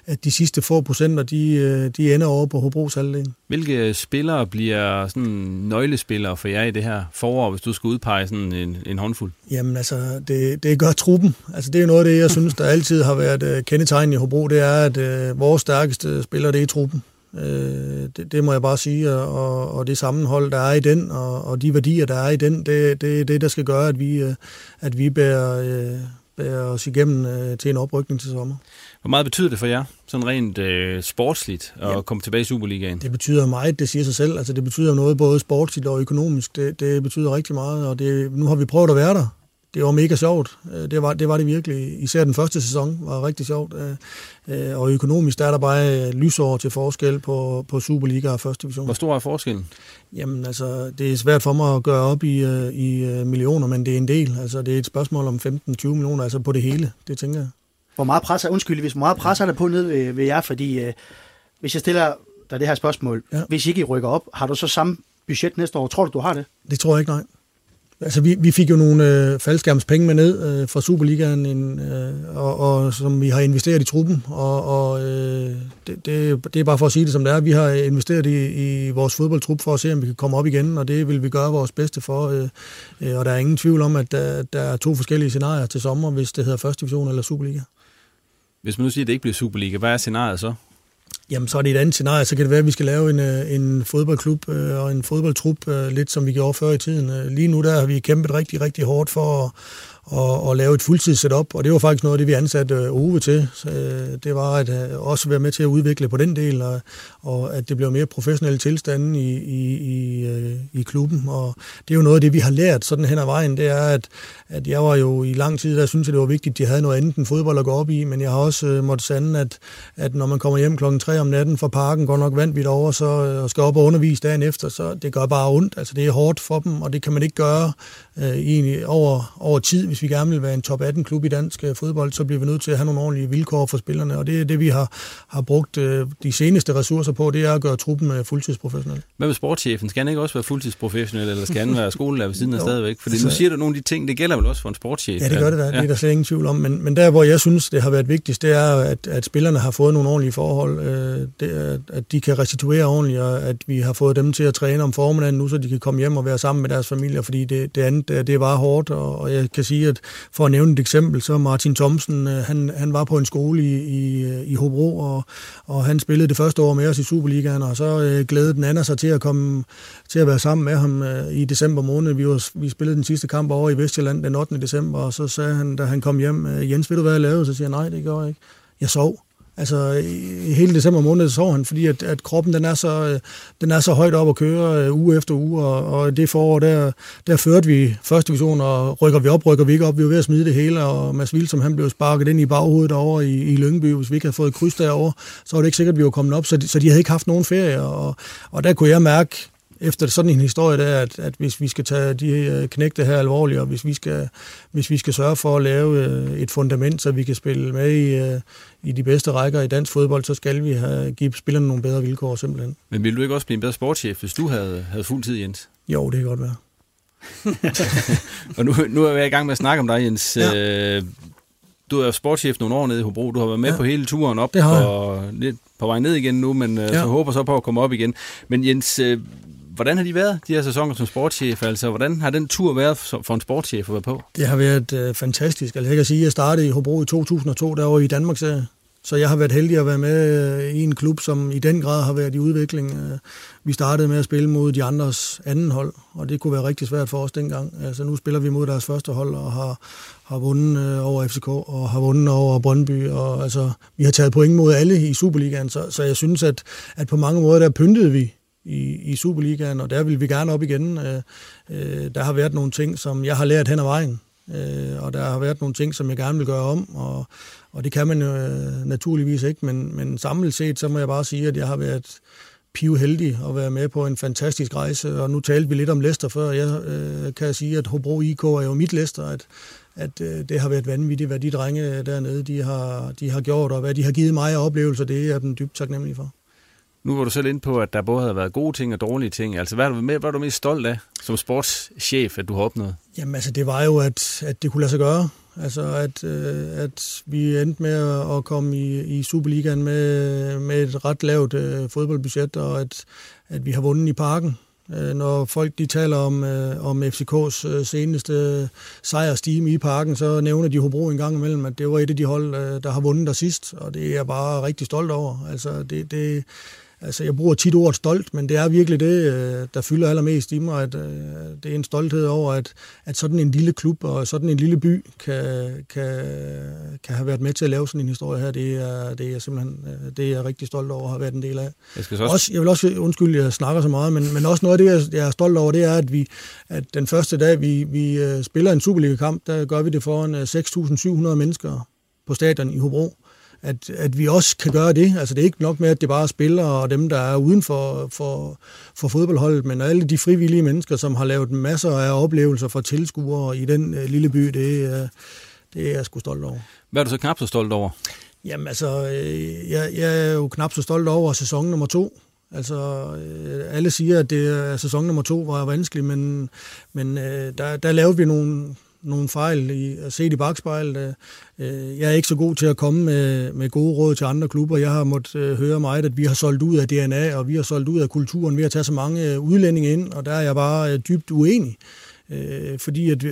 at de sidste få procenter, de ender over på Hobros halvdelen. Hvilke spillere bliver sådan nøglespillere for jer i det her forår, hvis du skal udpege sådan en håndfuld? Jamen altså, det gør truppen. Altså det er noget af det, jeg synes, der altid har været kendetegn i Hobro, det er, at vores stærkeste spillere, det er truppen. Det må jeg bare sige, og det sammenhold, der er i den, og de værdier, der er i den, det er det, der skal gøre, at vi bærer os igennem til en oprykning til sommer. Hvor meget betyder det for jer, sådan rent sportsligt, at komme tilbage i Superligaen? Det betyder meget, det siger sig selv. Altså, det betyder noget både sportsligt og økonomisk. Det betyder rigtig meget, og nu har vi prøvet at være der. Det var mega sjovt. Det var det virkelig. Især den første sæson var rigtig sjovt. Og økonomisk der er der bare lysår til forskel på Superliga og første division. Hvor stor er forskellen? Jamen altså, det er svært for mig at gøre op i millioner, men det er en del. Altså, det er et spørgsmål om 15-20 millioner, altså på det hele, det tænker jeg. Hvor meget presser der på ned ved jer? Fordi hvis jeg stiller dig det her spørgsmål, hvis I ikke rykker op, har du så samme budget næste år? Tror du har det? Det tror jeg ikke, nej. Altså, vi fik jo nogle faldskærmspenge med ned fra Superligaen, og som vi har investeret i truppen, og det er bare for at sige det, som det er. Vi har investeret i vores fodboldtrup for at se, om vi kan komme op igen, og det vil vi gøre vores bedste for. Og der er ingen tvivl om, at der er to forskellige scenarier til sommer, hvis det hedder første division eller Superliga. Hvis man nu siger, at det ikke bliver Superliga, hvad er scenariet så? Jamen, så er det et andet scenarie. Så kan det være, at vi skal lave en fodboldklub og en fodboldtrup, lidt som vi gjorde før i tiden. Lige nu der har vi kæmpet rigtig, rigtig hårdt for og lave et fuldtidssetup, og det var faktisk noget af det, vi ansatte Ove til. Så, det var at også være med til at udvikle på den del, og at det blev mere professionelle tilstande i klubben, og det er jo noget af det, vi har lært sådan hen ad vejen, det er, at jeg var jo i lang tid, der syntes jeg, det var vigtigt, at de havde noget andet end fodbold at gå op i, men jeg har også måttet sande, at når man kommer hjem klokken 3 om natten fra parken, går nok vandt vi derovre, så skal op og undervise dagen efter, så det gør bare ondt, altså det er hårdt for dem, og det kan man ikke gøre egentlig over tid. Hvis vi gerne vil være en top 18 klub i dansk fodbold, så bliver vi nødt til at have nogle ordentlige vilkår for spillerne, og det er det, vi har brugt de seneste ressourcer på, det er at gøre truppen fuldtidsprofessionel. Hvad med sportschefen? Skal han ikke også være fuldtidsprofessionel, eller skal han være skolelærer ved siden af stadigvæk? Fordi nu siger du nogle af de ting, det gælder vel også for en sportschef? Ja, det gør det da. Ja. Det er der slet ingen tvivl om, men der, hvor jeg synes, det har været vigtigst, det er, at spillerne har fået nogle ordentlige forhold, at de kan restituere ordentligt, og at vi har fået dem til at træne om formiddagen nu, så de kan komme hjem og være sammen med deres familier, fordi det andet, det var hårdt, og jeg kan sige, at for at nævne et eksempel, så Martin Thomsen, han var på en skole i Hobro, og han spillede det første år med os i Superligaen, og så glædede den anden sig til at komme til at være sammen med ham i december måned. Vi spillede den sidste kamp over i Vestjylland den 8. december, og så sagde han, da han kom hjem, Jens, ved du, hvad jeg lavede? Så siger han, nej, det gør jeg ikke. Jeg sov. Altså i hele december måned sov han, fordi at kroppen den er så højt op at køre uge efter uge, og det forår der førte vi første division, og rykker vi ikke op, vi var ved at smide det hele, og Mads Wilsom, han blev sparket ind i baghovedet over i Lyngby, hvis vi ikke havde fået kryds derovre, så var det ikke sikkert, at vi var kommet op, så de havde ikke haft nogen ferie, og der kunne jeg mærke, efter sådan en historie der, at hvis vi skal tage de knægte her alvorligt, og hvis vi skal sørge for at lave et fundament, så vi kan spille med i de bedste rækker i dansk fodbold, så skal vi give spillerne nogle bedre vilkår simpelthen. Men ville du ikke også blive en bedre sportschef, hvis du havde fuld tid, Jens? Jo, det kan godt være. Og nu er jeg i gang med at snakke om dig, Jens. Ja. Du er sportschef nogle år nede i Hobro. Du har været med på hele turen op og lidt på vej ned igen nu, men så håber så på at komme op igen. Men Jens... Hvordan har de været, de her sæsoner som sportschef? Altså, hvordan har den tur været for en sportschef at være på? Det har været fantastisk. Altså, jeg kan sige, at jeg startede i Hobro i 2002, der var i Danmarksserien. Så jeg har været heldig at være med i en klub, som i den grad har været i udvikling. Vi startede med at spille mod de andres anden hold, og det kunne være rigtig svært for os dengang. Altså, nu spiller vi mod deres første hold og har vundet over FCK og har vundet over Brøndby. Og, altså, vi har taget point mod alle i Superligaen, så jeg synes, at på mange måder der pyntede vi i Superligaen, og der vil vi gerne op igen. Der har været nogle ting, som jeg har lært hen ad vejen, og der har været nogle ting, som jeg gerne vil gøre om, og det kan man naturligvis ikke, men samlet set, så må jeg bare sige, at jeg har været pivheldig at være med på en fantastisk rejse, og nu talte vi lidt om Leicester før, og jeg kan sige, at Hobro IK er jo mit Leicester, at det har været vanvittigt, hvad de drenge dernede, de har gjort, og hvad de har givet mig af oplevelser, det er jeg dem dybt taknemmelig for. Nu var du selv inde på, at der både havde været gode ting og dårlige ting. Altså, hvad er du mest stolt af som sportschef, at du har opnået? Jamen, altså, det var jo, at det kunne lade sig gøre. Altså, at vi endte med at komme i Superligaen med et ret lavt fodboldbudget, og at vi har vundet i parken. Når folk de taler om FCK's seneste sejrstime i parken, så nævner de Hobro en gang imellem, at det var et af de hold, der har vundet der sidst, og det er jeg bare rigtig stolt over. Altså, Altså, jeg bruger tit ordet stolt, men det er virkelig det, der fylder allermest i mig, at det er en stolthed over, at sådan en lille klub og sådan en lille by kan have været med til at lave sådan en historie her. Det er jeg rigtig stolt over at have været en del af. Jeg vil også, jeg snakker så meget, men også noget af det, jeg er stolt over, det er, at den første dag, vi spiller en Superliga-kamp, der gør vi det foran 6.700 mennesker på stadion i Hobro. At vi også kan gøre det. Altså, det er ikke nok med, at det bare spiller og dem, der er uden for fodboldholdet, men alle de frivillige mennesker, som har lavet masser af oplevelser for tilskuere i den lille by, det er jeg sgu stolt over. Hvad er du så knap så stolt over? Jamen, altså, jeg er jo knap så stolt over sæson nummer 2. Altså, alle siger, at sæson nummer 2 var vanskelig, men der lavede vi nogle fejl i at se det i bagspejlet. Jeg er ikke så god til at komme med gode råd til andre klubber. Jeg har måttet høre meget, at vi har solgt ud af DNA, og vi har solgt ud af kulturen ved at tage så mange udlændinge ind, og der er jeg bare dybt uenig. Fordi at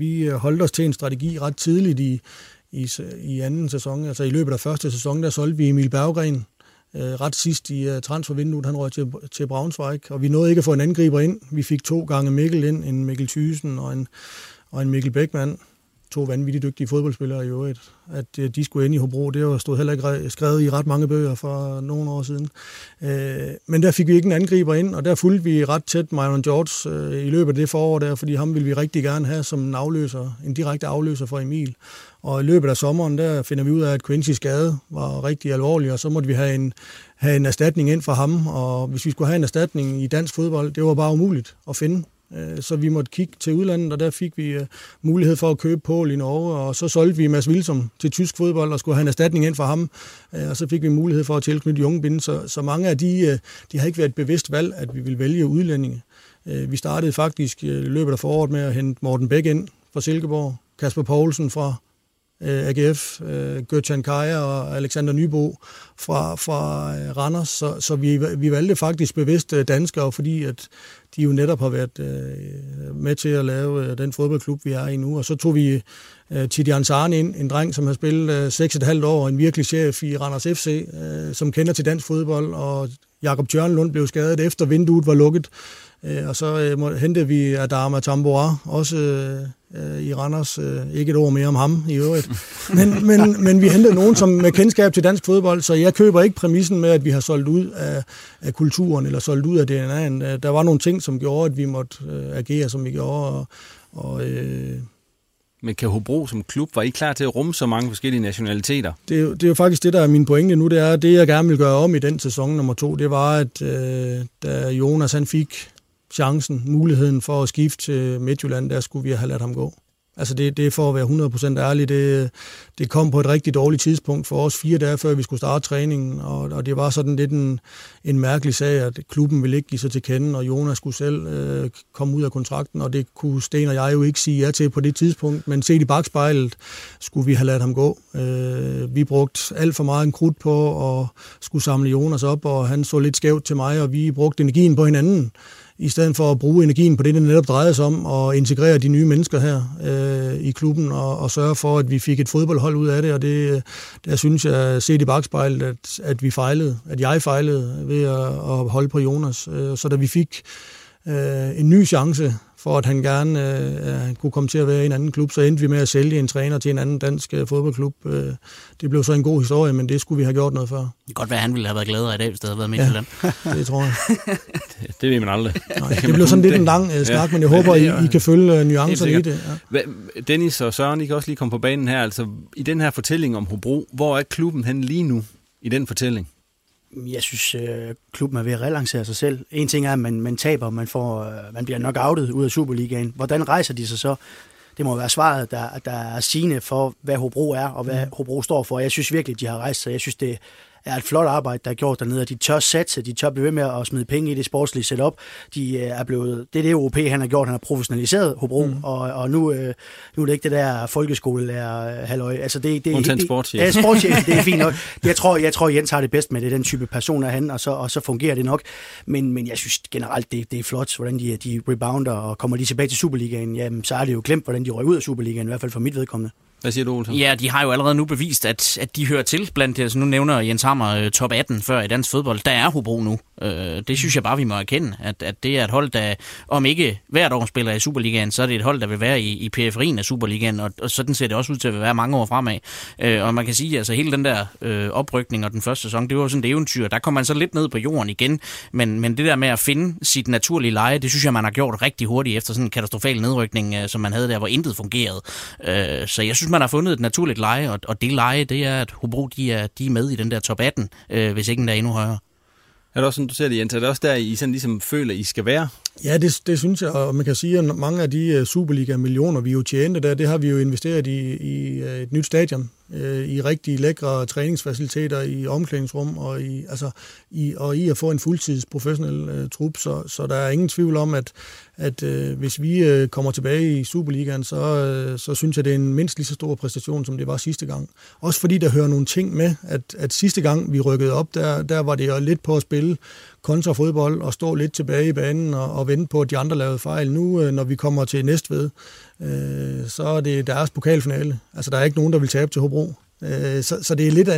vi holdt os til en strategi ret tidligt i anden sæson. Altså i løbet af første sæson, der solgte vi Emil Berggren ret sidst i transfervinduet. Han røg til Braunschweig, og vi nåede ikke at få en angriber ind. Vi fik 2 gange Mikkel ind, en Mikkel Thyssen og en Mikkel Bækman. to vanvittigt dygtige fodboldspillere i øvrigt, at de skulle ind i Hobro. Det har stået heller ikke skrevet i ret mange bøger for nogle år siden. Men der fik vi ikke en angriber ind, og der fulgte vi ret tæt Myron George i løbet af det forår der, fordi ham ville vi rigtig gerne have som en afløser, en direkte afløser for Emil. Og i løbet af sommeren, der finder vi ud af, at Quincy's skade var rigtig alvorlig, og så måtte vi have en erstatning ind for ham. Og hvis vi skulle have en erstatning i dansk fodbold, det var bare umuligt at finde. Så vi måtte kigge til udlandet, og der fik vi mulighed for at købe Poul i Norge, og så solgte vi Mads Wilsom til tysk fodbold og skulle have en erstatning ind for ham, og så fik vi mulighed for at tilknytte Jungbin. Så mange af de har ikke været et bevidst valg, at vi ville vælge udlændinge. Vi startede faktisk i løbet af foråret med at hente Morten Bæk ind fra Silkeborg, Kasper Poulsen fra AGF, Gökhan Kaya og Alexander Nybo fra Randers, så vi valgte faktisk bevidst danskere, fordi at de jo netop har været med til at lave den fodboldklub, vi er i nu. Og så tog vi Tidian Sarn ind, en dreng, som har spillet 6,5 år, en virkelig chef i Randers FC, som kender til dansk fodbold, og Jakob Tjørnlund blev skadet efter vinduet var lukket. Og så hentede vi Adama Tambora, også i Randers. Ikke et ord mere om ham i øvrigt. Men vi hentede nogen som med kendskab til dansk fodbold, så jeg køber ikke præmissen med, at vi har solgt ud af kulturen eller solgt ud af DNA'en. Der var nogle ting, som gjorde, at vi måtte agere, som vi gjorde. Men kan Hobro som klub, var I klar til at rumme så mange forskellige nationaliteter? Det er jo faktisk det, der er min pointe nu. Det er det, jeg gerne vil gøre om i den sæson nummer 2. Det var, at da Jonas han fik chancen, muligheden for at skifte til Midtjylland, der skulle vi have ladt ham gå. Altså det er for at være 100% ærlig, det kom på et rigtig dårligt tidspunkt for os 4 dage før vi skulle starte træningen, og det var sådan lidt en mærkelig sag, at klubben ville ikke give sig til kende, og Jonas skulle selv komme ud af kontrakten, og det kunne Sten og jeg jo ikke sige ja til på det tidspunkt, men set i bagspejlet skulle vi have ladt ham gå. Vi brugte alt for meget en krudt på at skulle samle Jonas op, og han så lidt skævt til mig, og vi brugte energien på hinanden, i stedet for at bruge energien på det, der netop drejede sig om, og integrere de nye mennesker her i klubben, og sørge for, at vi fik et fodboldhold ud af det, og det, der synes jeg, set i bagspejlet, at vi fejlede, at jeg fejlede ved at holde på Jonas. Så da vi fik en ny chance for, at han gerne kunne komme til at være i en anden klub, så endte vi med at sælge en træner til en anden dansk fodboldklub. Det blev så en god historie, men det skulle vi have gjort noget før. Det kan godt være, at han ville have været gladere i dag, hvis det havde været med i Midtjylland. Ja, det tror jeg. Det ved man aldrig. Nej, det blev sådan lidt en lang snak, men jeg håber, I kan følge nuancerne i det. Ja. Dennis og Søren, I kan også lige komme på banen her. Altså, i den her fortælling om Hobro, hvor er klubben hen lige nu i den fortælling? Jeg synes, klubben er ved at relancere sig selv. En ting er, at man taber, man bliver nok outet ud af Superligaen. Hvordan rejser de sig så? Det må være svaret, der er sigende for, hvad Hobro er, og hvad Hobro står for. Jeg synes virkelig, de har rejst sig. Jeg synes, det er et flot arbejde, der er gjort dernede, og de tør satse, de tør blive ved med at smide penge i det sportslige setup. De er blevet, det OB, han har gjort, han har professionaliseret Hobro, og nu er det ikke det der folkeskolelærer halløj. Altså det er helt sportschef. Ja, sportschef, det er fint nok. Jeg tror Jens har det bedst med det, den type person er han, og så fungerer det nok. Men jeg synes generelt det er flot, hvordan de rebounder og kommer lige tilbage til Superligaen. Jamen, så er det jo glemt, hvordan de røg ud af Superligaen, i hvert fald for mit vedkommende. Hvad siger du, Olsen? Ja, de har jo allerede nu bevist, at de hører til blandt, altså nu nævner Jens Hammer top 18 før i dansk fodbold. Der er Hobro nu. Det synes jeg bare, vi må erkende, at det er et hold, der om ikke hvert år spiller i Superligaen, så er det et hold, der vil være i periferien af Superligaen, og sådan ser det også ud til at være mange år fremad. Og man kan sige, at altså, hele den der oprykning og den første sæson, det var jo sådan et eventyr. Der kom man så lidt ned på jorden igen, men det der med at finde sit naturlige leje, det synes jeg, man har gjort rigtig hurtigt efter sådan en katastrofal nedrykning, som man havde der, hvor intet fungerede. Så jeg synes, man har fundet et naturligt leje, og det leje, det er, at Hobro, de er med i den der top 18, hvis ikke den er endnu højere. Er det også sådan, du ser det, Jens? Er det også der, I sådan ligesom føler, I skal være? Ja, det synes jeg, og man kan sige, at mange af de Superliga-millioner, vi jo tjente der, det har vi jo investeret i et nyt stadion, i rigtig lækre træningsfaciliteter, i omklædningsrum, og i at få en fuldtids professionel trup, så der er ingen tvivl om, at hvis vi kommer tilbage i Superligaen, så synes jeg, det er en mindst lige så stor præstation, som det var sidste gang. Også fordi der hører nogle ting med, at sidste gang vi rykkede op, der var det jo lidt på at spille kontrafodbold og stå lidt tilbage i banen og vente på, at de andre lavede fejl. Nu, når vi kommer til Næstved, så er det deres pokalfinale. Altså, der er ikke nogen, der vil tabe til Hobro. Så det er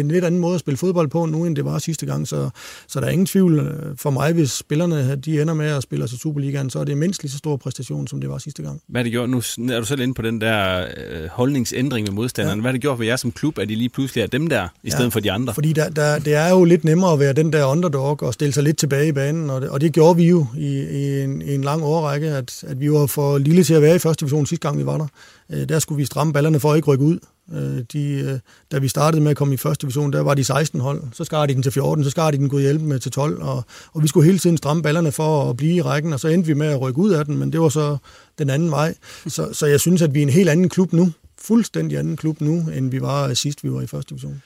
en lidt anden måde at spille fodbold på nu, end det var sidste gang, så der er ingen tvivl for mig, hvis spillerne de ender med at spille sig Superligaen, så er det mindst lige så stor præstation, som det var sidste gang. Hvad har det gjort? Nu er du selv inde på den der holdningsændring med modstanderen. Ja. Hvad har det gjort ved jer som klub, at I lige pludselig er dem der, i stedet for de andre? Fordi det er jo lidt nemmere at være den der underdog og stille sig lidt tilbage i banen, og det gjorde vi jo i en lang årrække, at vi var for lille til at være i første division sidste gang, vi var der. Der skulle vi stramme ballerne for at ikke rykke ud. Da vi startede med at komme i første division, der var de 16 hold, så skar de den til 14, så skar de den gået hjælpe med til 12, og vi skulle hele tiden stramme ballerne for at blive i rækken, og så endte vi med at rykke ud af den, men det var så den anden vej. Så jeg synes, at vi er en helt anden klub nu, fuldstændig anden klub nu, end vi var sidst, vi var i første division.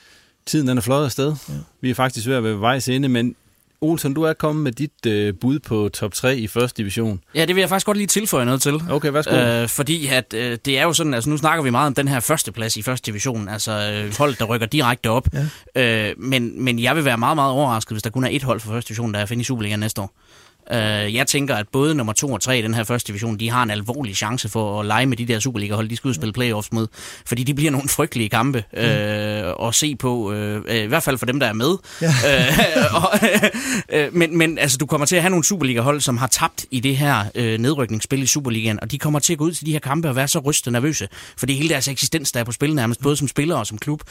Tiden den er fløjet afsted. Ja. Vi er faktisk ved at være vejs ende, men Olsson, du er kommet med dit bud på top 3 i første division. Ja, det vil jeg faktisk godt lige tilføje noget til. Okay, værsgo. Fordi at det er jo sådan, altså nu snakker vi meget om den her førsteplads i første division, altså hold, der rykker direkte op. Ja. Men jeg vil være meget, meget overrasket, hvis der kun er et hold fra første division, der er at finde i Superligaen næste år. Jeg tænker, at både nummer 2 og 3 i den her første division, de har en alvorlig chance for at lege med de der Superliga-hold, de skal udspille playoffs med, fordi de bliver nogle frygtelige kampe at se på, i hvert fald for dem, der er med. Ja. Men altså, du kommer til at have nogle Superliga-hold, som har tabt i det her nedrykningsspil i Superligaen, og de kommer til at gå ud til de her kampe og være så rystet nervøse, for det hele deres eksistens, der er på spil nærmest, både som spillere og som klub,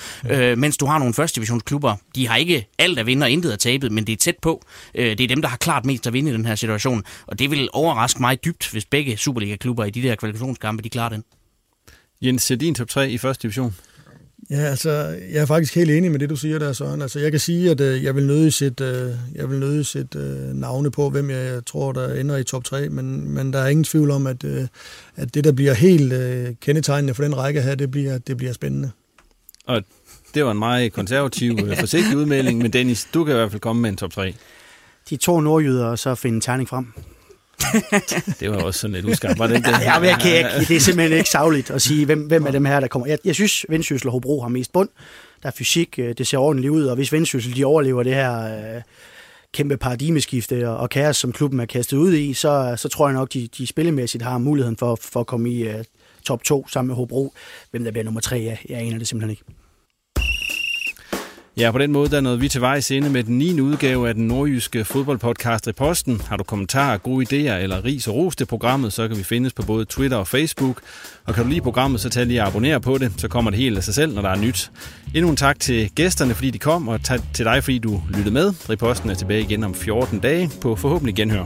mens du har nogle første divisionsklubber, de har ikke alt at vinde og intet at tabe, men det er tæt på. Det er dem, der har klart mest at vinde i den her situation, og det vil overraske mig dybt, hvis begge Superliga-klubber i de der kvalifikationskampe, de klarer den. Jens, ser din top 3 i første division? Ja, altså, jeg er faktisk helt enig med det, du siger der, Søren. Altså, jeg kan sige, at jeg vil nødig sætte navne på, hvem jeg tror, der ender i top 3, men der er ingen tvivl om, at det, der bliver helt kendetegnende for den række her, det bliver spændende. Og det var en meget konservativ, forsigtig udmelding, men Dennis, du kan i hvert fald komme med en top 3. De to nordjyder, og så finde en tegning frem. Det var også sådan lidt uskarpt, var det ikke det? Ja, men jeg kan ikke. Det er simpelthen ikke sagligt at sige, hvem af dem her, der kommer. Jeg synes, Vendsyssel og Hobro har mest bund. Der er fysik, det ser ordentligt ud, og hvis Vendsyssel de overlever det her kæmpe paradigmeskifte og kaos, som klubben er kastet ud i, så tror jeg nok, de spillemæssigt har muligheden for at komme i top 2 sammen med Hobro. Hvem der bliver nummer 3, jeg aner det simpelthen ikke. Ja, på den måde der nåede vi til vejs ende med den 9. udgave af den nordjyske fodboldpodcast Riposten. Har du kommentarer, gode idéer eller ris og ros til programmet, så kan vi findes på både Twitter og Facebook. Og kan du lide programmet, så tag lige og abonner på det, så kommer det helt af sig selv, når der er nyt. Endnu en tak til gæsterne, fordi de kom, og tak til dig, fordi du lyttede med. Riposten er tilbage igen om 14 dage på forhåbentlig genhør.